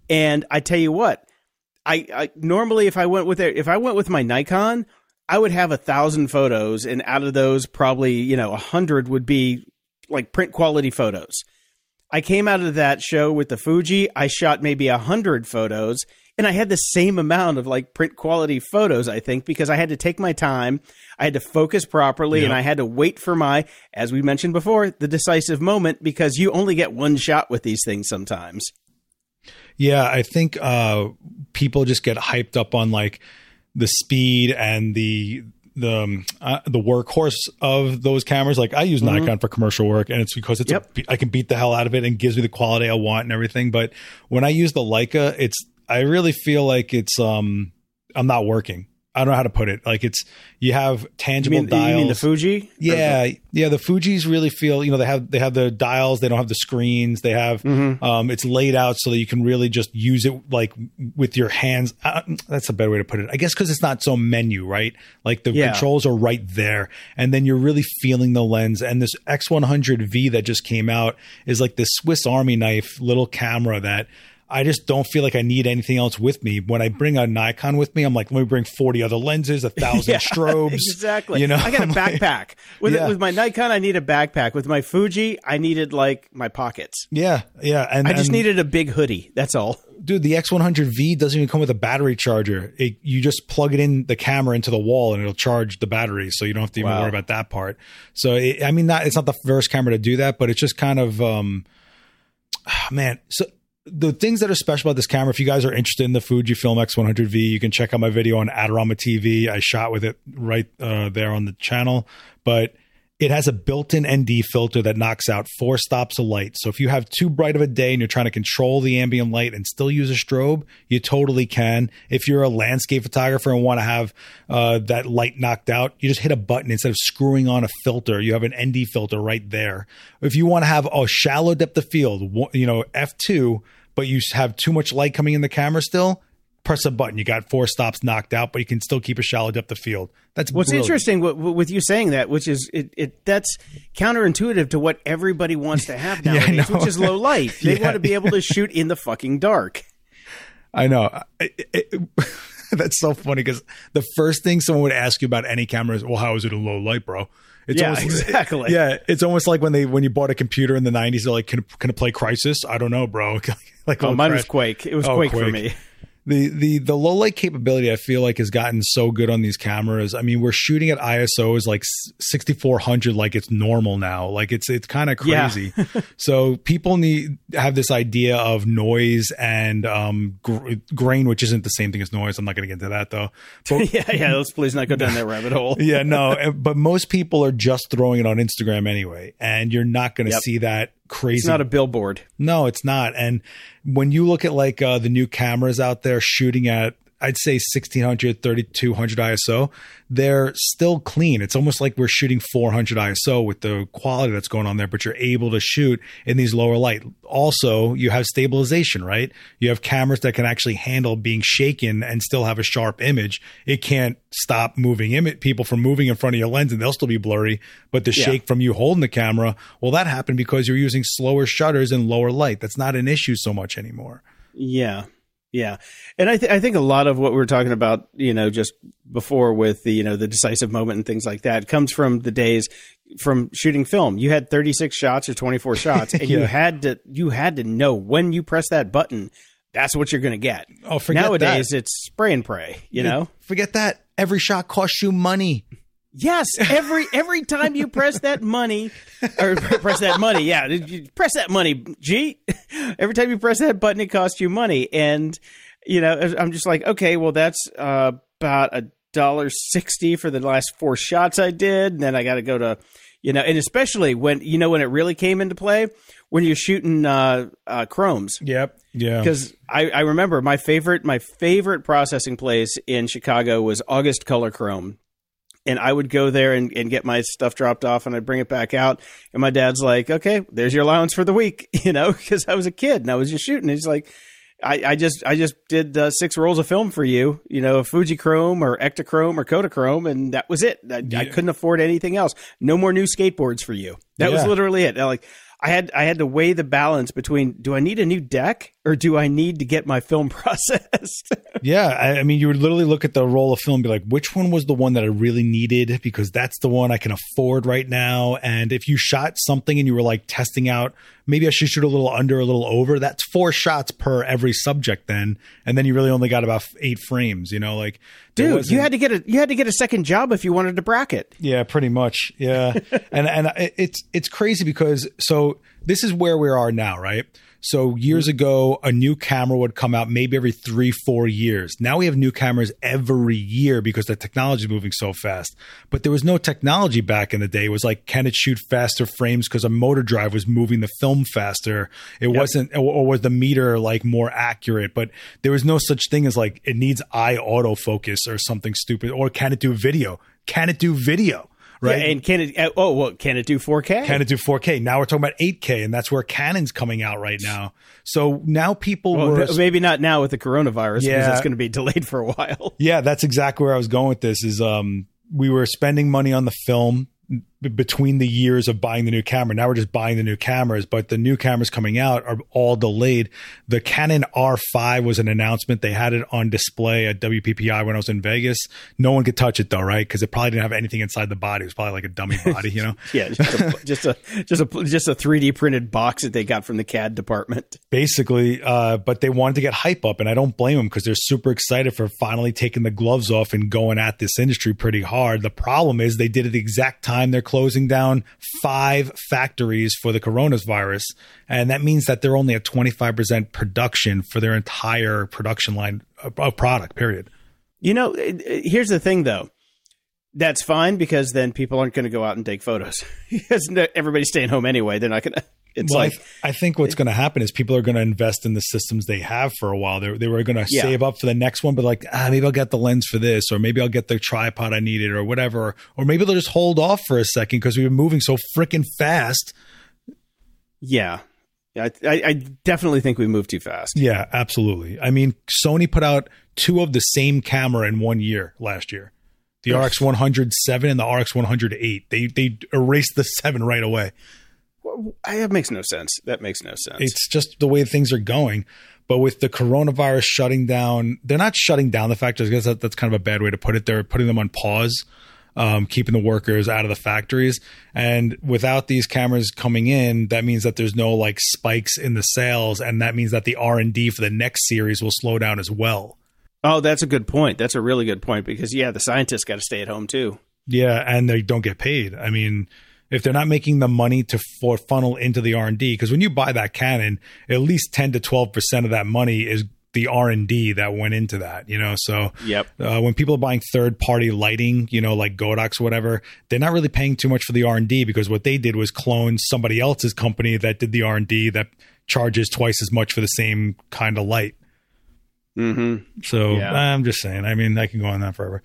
And I tell you what, I, I normally, if I went with it, if I went with my Nikon, I would have a thousand photos, and out of those, probably, you know, a hundred would be like print quality photos. I came out of that show with the Fuji. I shot maybe a hundred photos, and I had the same amount of like print quality photos, I think, because I had to take my time. I had to focus properly, yeah. and I had to wait for my, as we mentioned before, the decisive moment, because you only get one shot with these things sometimes. Yeah. I think uh, people just get hyped up on like the speed and the, the um, uh, the workhorse of those cameras. Like I use mm-hmm. Nikon for commercial work, and it's because it's yep. a, I can beat the hell out of it and gives me the quality I want and everything. But when I use the Leica, it's I really feel like it's um I'm not working. I don't know how to put it. Like it's you have tangible you mean, dials. You mean the Fuji? Yeah, okay. yeah. The Fujis really feel you know they have they have the dials. They don't have the screens. They have mm-hmm. um it's laid out so that you can really just use it like with your hands. Uh, that's a better way to put it, I guess, because it's not so menu right. Like the yeah. controls are right there, and then you're really feeling the lens. And this X one hundred V that just came out is like this Swiss Army knife little camera that. I just don't feel like I need anything else with me. When I bring a Nikon with me, I'm like, let me bring forty other lenses, a thousand yeah, strobes. Exactly. You know, I got a backpack like, with yeah. with my Nikon. I need a backpack. With my Fuji, I needed like my pockets. Yeah, yeah. And I just and, needed a big hoodie. That's all. Dude, the X one hundred V doesn't even come with a battery charger. It, you just plug it in the camera into the wall and it'll charge the battery. So you don't have to even wow. worry about that part. So it, I mean, not it's not the first camera to do that, but it's just kind of um, oh, man. So. The things that are special about this camera, if you guys are interested in the Fujifilm X one hundred V, you can check out my video on Adorama T V. I shot with it right uh, there on the channel, but it has a built-in N D filter that knocks out four stops of light. So if you have too bright of a day and you're trying to control the ambient light and still use a strobe, you totally can. If you're a landscape photographer and want to have uh, that light knocked out, you just hit a button instead of screwing on a filter. You have an N D filter right there. If you want to have a shallow depth of field, you know, F two, but you have too much light coming in the camera still, press a button. You got four stops knocked out, but you can still keep a shallow depth of field. That's what's brilliant. Interesting with you saying that, which is it, it that's counterintuitive to what everybody wants to have nowadays, yeah, which is low light. They yeah. want to be able to shoot in the fucking dark. I know. It, it, that's so funny because the first thing someone would ask you about any camera is, well, how is it in low light, bro? It's yeah, almost, exactly. It, yeah, it's almost like when they when you bought a computer in the nineties, they're like, can, can it play Crysis? I don't know, bro. like, oh, mine crash. was Quake. It was oh, Quake, Quake for me. The, the, the low light capability, I feel like, has gotten so good on these cameras. I mean, we're shooting at I S Os like sixty-four hundred, like it's normal now. Like it's it's kind of crazy. Yeah. So people need have this idea of noise and um, gr- grain, which isn't the same thing as noise. I'm not going to get into that, though. But, yeah, yeah. Let's please not go down that rabbit hole. yeah, no. But most people are just throwing it on Instagram anyway, and you're not going to yep. see that. Crazy. It's not a billboard. No, it's not. And when you look at like uh, the new cameras out there shooting at, I'd say sixteen hundred, thirty-two hundred I S O, they're still clean. It's almost like we're shooting four hundred I S O with the quality that's going on there, but you're able to shoot in these lower light. Also, you have stabilization, right? You have cameras that can actually handle being shaken and still have a sharp image. It can't stop moving image people from moving in front of your lens and they'll still be blurry, but the yeah. shake from you holding the camera, well, that happened because you're using slower shutters and lower light. That's not an issue so much anymore. Yeah. Yeah. And I, th- I think a lot of what we were talking about, you know, just before with the, you know, the decisive moment and things like that comes from the days from shooting film. You had thirty-six shots or twenty-four shots and yeah. you had to you had to know when you press that button, that's what you're going to get. Oh, forget Nowadays, that. It's spray and pray, you yeah, know, forget that. Every shot costs you money. Yes. Every every time you press that money or press that money. Yeah. You press that money. Gee, every time you press that button, it costs you money. And, you know, I'm just like, OK, well, that's uh, about a six dollars and sixty cents for the last four shots I did. And then I got to go to, you know, and especially when, you know, when it really came into play, when you're shooting uh, uh, chromes. Yep. Yeah. Because I, I remember my favorite, my favorite processing place in Chicago was August Color Chrome. And I would go there and, and get my stuff dropped off, and I'd bring it back out. And my dad's like, okay, there's your allowance for the week, you know, because I was a kid and I was just shooting. He's like, I, I just I just did uh, six rolls of film for you, you know, Fujichrome or Ektachrome or Kodachrome, and that was it. I, yeah. I couldn't afford anything else. No more new skateboards for you. That yeah. was literally it. And like I had I had to weigh the balance between, do I need a new deck or do I need to get my film processed? yeah, I, I mean, you would literally look at the roll of film and be like, which one was the one that I really needed, because that's the one I can afford right now. And if you shot something and you were like testing out, maybe I should shoot a little under, a little over, that's four shots per every subject then. And then you really only got about eight frames, you know, like, dude, you had to get a, you had to get a second job if you wanted to bracket. Yeah, pretty much. Yeah. and, and it's, it's crazy because, so this is where we are now, right? So years ago, a new camera would come out maybe every three, four years. Now we have new cameras every year because the technology is moving so fast. But there was no technology back in the day. It was like, can it shoot faster frames because a motor drive was moving the film faster? It yep. wasn't, or was the meter like more accurate? But there was no such thing as like, it needs eye autofocus or something stupid. Or can it do video? Can it do video? Right. Yeah, and can it, oh, well, can it do four K? Can it do four K? Now we're talking about eight K, and that's where Canon's coming out right now. So now people well, were. Maybe not now with the coronavirus, yeah. because it's going to be delayed for a while. Yeah, that's exactly where I was going with this is um, we were spending money on the film b- between the years of buying the new camera. Now we're just buying the new cameras, but the new cameras coming out are all delayed. The Canon R five was an announcement. They had it on display at W P P I when I was in Vegas. No one could touch it though, right? Because it probably didn't have anything inside the body. It was probably like a dummy body, you know? yeah, just a, just a just a just a three D printed box that they got from the C A D department. Basically, uh, but they wanted to get hype up, and I don't blame them because they're super excited for finally taking the gloves off and going at this industry pretty hard. The problem is they did it the exact time they're closing down five factories for the coronavirus, and that means that they're only at twenty-five percent production for their entire production line of product, period. You know, here's the thing though. That's fine because then people aren't going to go out and take photos. Everybody's staying home anyway. They're not going to. It's well, like, I, th- I think what's going to happen is people are going to invest in the systems they have for a while. They, they were going to yeah. save up for the next one, but like, ah, maybe I'll get the lens for this, or maybe I'll get the tripod I needed or whatever. Or, or maybe they'll just hold off for a second because we've been moving so freaking fast. Yeah. I, I, I definitely think we moved too fast. Yeah, absolutely. I mean, Sony put out two of the same camera in one year last year. The R X one oh seven and the R X one oh eight. They, they erased the seven right away. That makes no sense. That makes no sense. It's just the way things are going. But with the coronavirus shutting down, they're not shutting down the factories. I guess that, that's kind of a bad way to put it. They're putting them on pause, um, keeping the workers out of the factories. And without these cameras coming in, that means that there's no like spikes in the sales. And that means that the R and D for the next series will slow down as well. Oh, that's a good point. That's a really good point because, yeah, the scientists got to stay at home too. Yeah, and they don't get paid. I mean, if they're not making the money to for funnel into the R and D, because when you buy that Canon, at least ten to twelve percent of that money is the R and D that went into that, you know? So yep. uh, when people are buying third-party lighting, you know, like Godox or whatever, they're not really paying too much for the R and D because what they did was clone somebody else's company that did the R and D that charges twice as much for the same kind of light. Mm-hmm. So yeah. I'm just saying, I mean, I can go on that forever,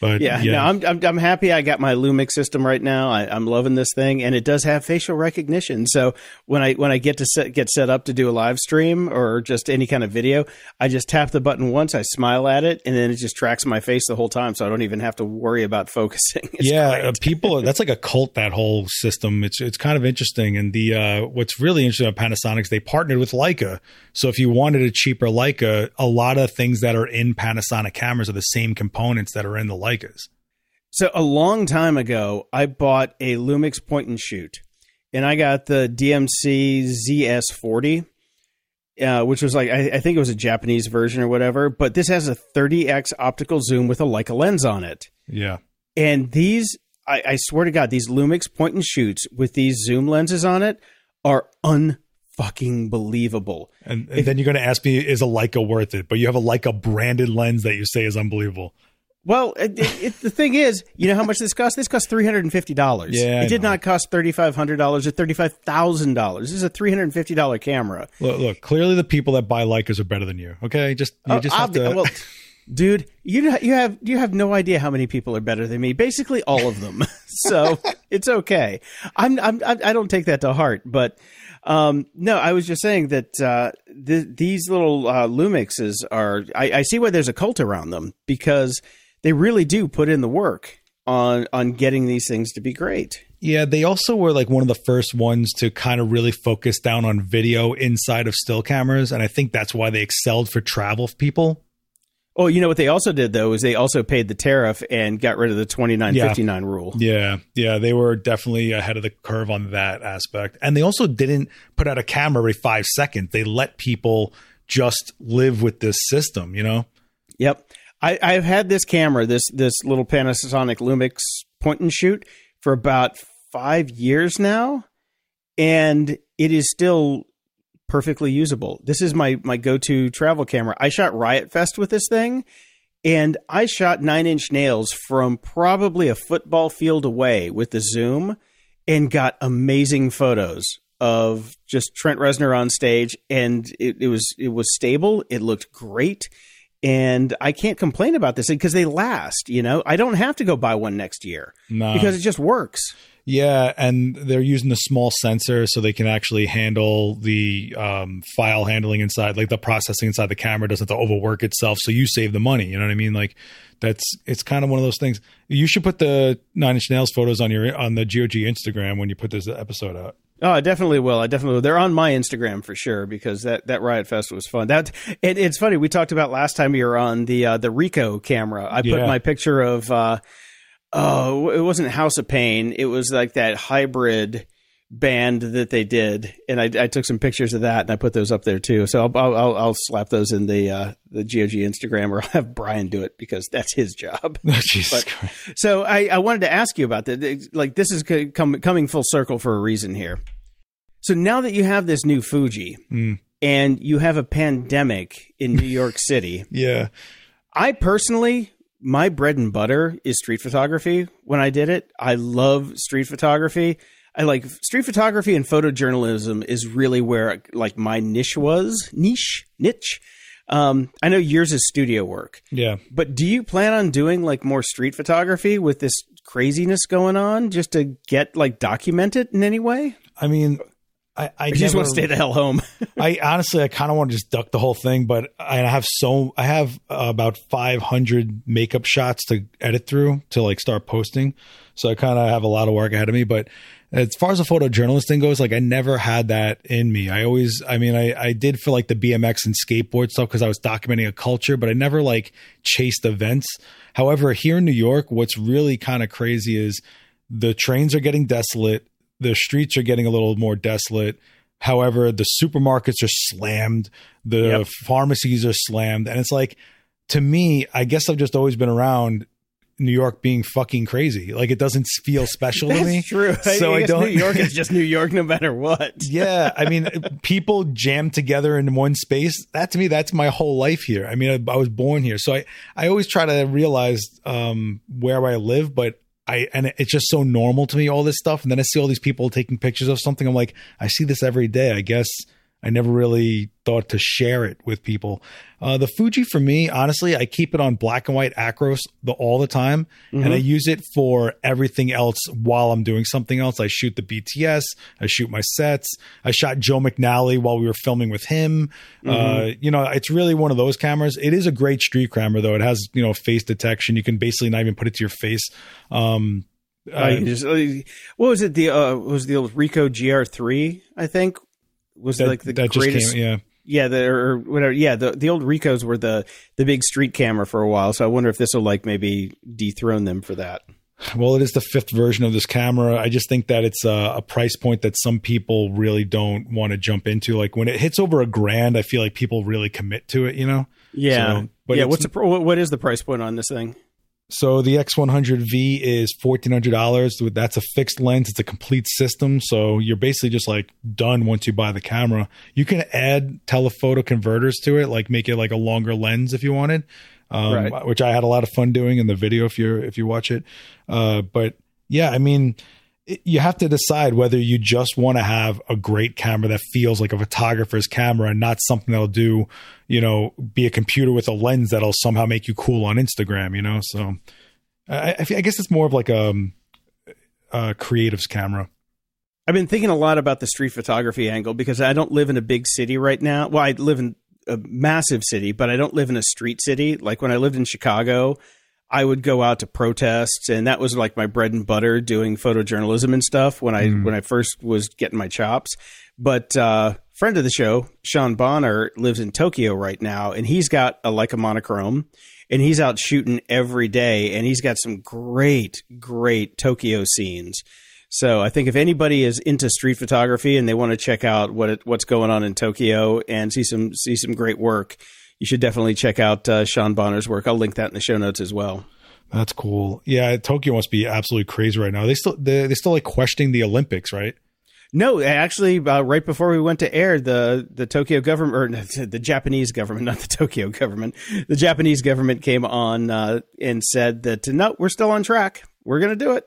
but yeah, yeah. No, I'm, I'm, I'm happy. I got my Lumix system right now. I, I'm loving this thing, and it does have facial recognition. So when I, when I get to set, get set up to do a live stream or just any kind of video, I just tap the button once, I smile at it, and then it just tracks my face the whole time. So I don't even have to worry about focusing. It's yeah. Uh, people, that's like a cult, that whole system. It's, it's kind of interesting. And the, uh, what's really interesting about Panasonic's, they partnered with Leica. So if you wanted a cheaper Leica, a lot of things that are in Panasonic cameras are the same components that are in the Leicas. So a long time ago, I bought a Lumix point and shoot, and I got the D M C Z S forty, uh, which was like, I, I think it was a Japanese version or whatever, but this has a thirty X optical zoom with a Leica lens on it. Yeah. And these, I, I swear to God, these Lumix point and shoots with these zoom lenses on it are unbelievable. Fucking believable. And, and if, then you're going to ask me, is a Leica worth it? But you have a Leica branded lens that you say is unbelievable. Well, it, it, the thing is, you know how much this cost? This cost three hundred fifty dollars. Yeah, I it did know. not cost thirty-five hundred dollars or thirty-five thousand dollars. This is a three hundred fifty dollars camera. Look, look, clearly the people that buy Leicas are better than you. Okay, just you oh, just have to. Well, dude, you you have you have no idea how many people are better than me. Basically, all of them. So it's okay. I'm, I'm I don't take that to heart, but. Um, no, I was just saying that uh, th- these little uh, Lumixes are – I see why there's a cult around them because they really do put in the work on on getting these things to be great. Yeah, they also were like one of the first ones to kind of really focus down on video inside of still cameras, and I think that's why they excelled for travel people. Oh, you know what they also did, though, is they also paid the tariff and got rid of the twenty-nine fifty-nine yeah. rule. Yeah. Yeah. They were definitely ahead of the curve on that aspect. And they also didn't put out a camera every five seconds. They let people just live with this system, you know? Yep. I, I've had this camera, this this little Panasonic Lumix point and shoot for about five years now, and it is still perfectly usable. This is my my go-to travel camera. I shot Riot Fest with this thing, and I shot nine-inch nails from probably a football field away with the zoom and got amazing photos of just Trent Reznor on stage, and it, it was it was stable. It looked great, and I can't complain about this because they last, you know? I don't have to go buy one next year no. because it just works. Yeah, and they're using a small sensor so they can actually handle the um, file handling inside, like the processing inside the camera doesn't have to overwork itself. So you save the money. You know what I mean? Like that's it's kind of one of those things. You should put the Nine Inch Nails photos on your on the G O G Instagram when you put this episode out. Oh, I definitely will. I definitely will. They're on my Instagram for sure because that, that Riot Fest was fun. That it, it's funny. We talked about last time you were on the uh, the Ricoh camera. I yeah. put my picture of. Uh, Oh, it wasn't House of Pain. It was like that hybrid band that they did, and I, I took some pictures of that, and I put those up there too. So I'll I'll, I'll slap those in the uh, the G O G Instagram, or I'll have Brian do it because that's his job. Oh, Jesus Christ. So I, I wanted to ask you about that. Like this is com- coming full circle for a reason here. So now that you have this new Fuji, mm. and you have a pandemic in New York City, yeah, I personally. My bread and butter is street photography. When I did it, I love street photography. I like street photography and photojournalism is really where like my niche was. Niche? Niche? Um, I know yours is studio work. Yeah. But do you plan on doing like more street photography with this craziness going on just to get like document it in any way? I mean... I, I never, just want to stay the hell home. I honestly, I kind of want to just duck the whole thing, but I have so I have uh, about five hundred makeup shots to edit through to like start posting. So I kind of have a lot of work ahead of me. But as far as the photojournalist thing goes, like I never had that in me. I always, I mean, I, I did for like the B M X and skateboard stuff because I was documenting a culture, but I never like chased events. However, here in New York, what's really kind of crazy is the trains are getting desolate. The streets are getting a little more desolate. However, the supermarkets are slammed. The yep. pharmacies are slammed. And it's like, to me, I guess I've just always been around New York being fucking crazy. Like, it doesn't feel special to me. That's true. So I, I don't. New York is just New York no matter what. Yeah. I mean, people jammed together in one space. That to me, that's my whole life here. I mean, I, I was born here. So I, I always try to realize um, where I live, but I, and it's just so normal to me, all this stuff. And then I see all these people taking pictures of something. I'm like, I see this every day. I guess I never really thought to share it with people. Uh, the Fuji for me, honestly, I keep it on black and white Acros the, all the time. Mm-hmm. And I use it for everything else while I'm doing something else. I shoot the B T S. I shoot my sets. I shot Joe McNally while we were filming with him. Mm-hmm. Uh, you know, it's really one of those cameras. It is a great street camera, though. It has, you know, face detection. You can basically not even put it to your face. Um, I, I just, what was it? The uh, was the old Ricoh G R three, I think. Was that, like the that greatest, just came, yeah, yeah, the, or whatever, yeah. The the old Ricohs were the the big street camera for a while, so I wonder if this will like maybe dethrone them for that. Well, it is the fifth version of this camera. I just think that it's a, a price point that some people really don't want to jump into. Like when it hits over a grand, I feel like people really commit to it, you know? Yeah, so, but yeah. What's the what is the price point on this thing? So the X one hundred V is fourteen hundred dollars. That's a fixed lens. It's a complete system. So you're basically just like done once you buy the camera. You can add telephoto converters to it, like make it like a longer lens if you wanted. um, right. which I had a lot of fun doing in the video if you if you watch it. Uh, but yeah, I mean, it, you have to decide whether you just want to have a great camera that feels like a photographer's camera and not something that'll do, you know, be a computer with a lens that'll somehow make you cool on Instagram, you know? So I, I guess it's more of like a, a creative's camera. I've been thinking a lot about the street photography angle because I don't live in a big city right now. Well, I live in a massive city, but I don't live in a street city. Like when I lived in Chicago, I would go out to protests, and that was like my bread and butter, doing photojournalism and stuff when I mm. when I first was getting my chops. But uh, friend of the show, Sean Bonner, lives in Tokyo right now, and he's got a Leica monochrome, and he's out shooting every day, and he's got some great, great Tokyo scenes. So I think if anybody is into street photography and they want to check out what it, what's going on in Tokyo and see some see some great work, you should definitely check out uh, Sean Bonner's work. I'll link that in the show notes as well. That's cool. Yeah, Tokyo must be absolutely crazy right now. They still they they still like questioning the Olympics, right? No, actually, uh, right before we went to air, the the Tokyo government, or the Japanese government, not the Tokyo government, the Japanese government came on uh, and said that no, we're still on track. We're going to do it.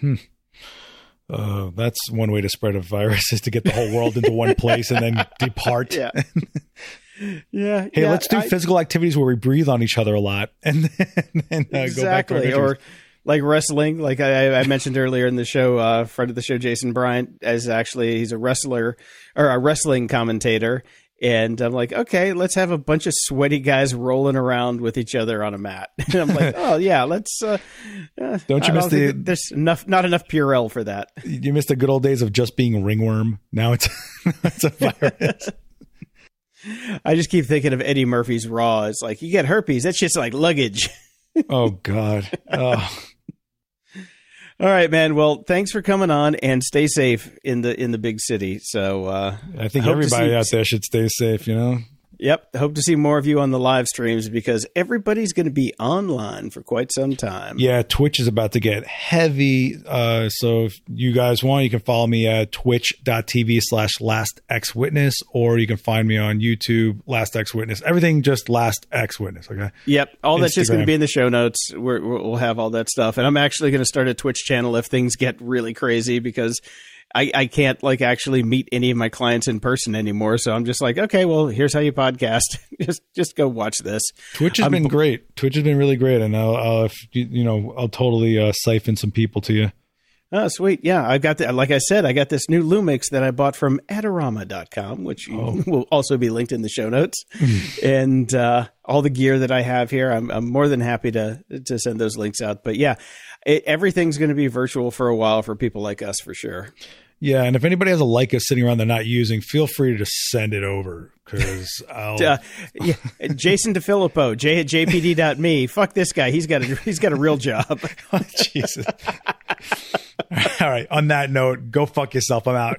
Hmm. Uh, that's one way to spread a virus, is to get the whole world into one place and then depart. Yeah. yeah. Hey, yeah, let's do I, physical activities where we breathe on each other a lot. And then and, uh, exactly. Go back to our or like wrestling. Like I, I mentioned earlier in the show, uh, friend of the show, Jason Bryant, as actually he's a wrestler or a wrestling commentator. And I'm like, okay, let's have a bunch of sweaty guys rolling around with each other on a mat. And I'm like, oh yeah, let's. Uh, don't you I miss don't the? There's enough, not enough Purell for that. You missed the good old days of just being ringworm. Now it's it's a virus. I just keep thinking of Eddie Murphy's Raw. It's like you get herpes. That shit's like luggage. Oh God. Oh. All right, man. Well, thanks for coming on, and stay safe in the in the big city. So uh, I think I everybody see, out there should stay safe, you know? Yep. Hope to see more of you on the live streams, because everybody's going to be online for quite some time. Yeah. Twitch is about to get heavy. Uh, so if you guys want, you can follow me at twitch dot t v slash last x witness, or you can find me on YouTube, Last X Witness. Everything just Last X Witness. Okay. Yep. All that's Instagram. Just going to be in the show notes. We're, we'll have all that stuff. And I'm actually going to start a Twitch channel if things get really crazy, because I, I can't like actually meet any of my clients in person anymore. So I'm just like, okay, well, here's how you podcast. just just go watch this. Twitch has I'm, been great. Twitch has been really great. And I'll, I'll you know, I'll totally uh, siphon some people to you. Oh, sweet. Yeah. I got that. Like I said, I got this new Lumix that I bought from adorama dot com, which oh. will also be linked in the show notes. and uh, all the gear that I have here, I'm, I'm more than happy to to send those links out. But yeah, it, everything's going to be virtual for a while for people like us, for sure. Yeah. And if anybody has a Leica sitting around they're not using, feel free to just send it over, because I'll. uh, yeah, Jason DeFilippo, J at J P D dot me. Fuck this guy. He's got a, he's got a real job. oh, Jesus. All right. On that note, go fuck yourself. I'm out.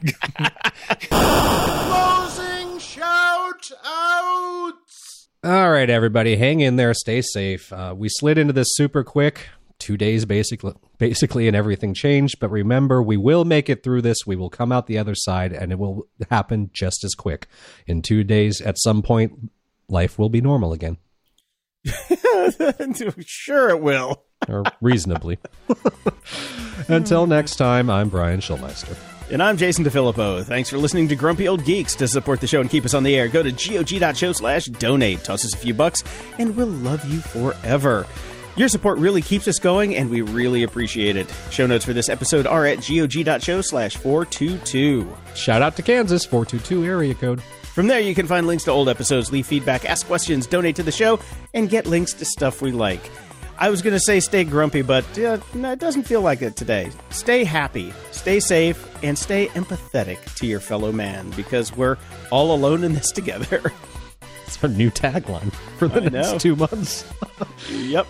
Closing shout outs. All right, everybody. Hang in there. Stay safe. Uh, we slid into this super quick. Two days, basically, basically, and everything changed. But remember, we will make it through this. We will come out the other side, and it will happen just as quick. In two days, at some point, life will be normal again. Sure it will. Or reasonably. Until next time, I'm Brian Schulmeister. And I'm Jason DeFilippo. Thanks for listening to Grumpy Old Geeks. To support the show and keep us on the air, go to gog dot show slash donate. Toss us a few bucks, and we'll love you forever. Your support really keeps us going, and we really appreciate it. Show notes for this episode are at gog dot show slash four twenty-two. Shout out to Kansas, four two two area code. From there, you can find links to old episodes, leave feedback, ask questions, donate to the show, and get links to stuff we like. I was going to say stay grumpy, but uh, no, it doesn't feel like it today. Stay happy, stay safe, and stay empathetic to your fellow man, because we're all alone in this together. It's our new tagline for the I next know. two months. Yep.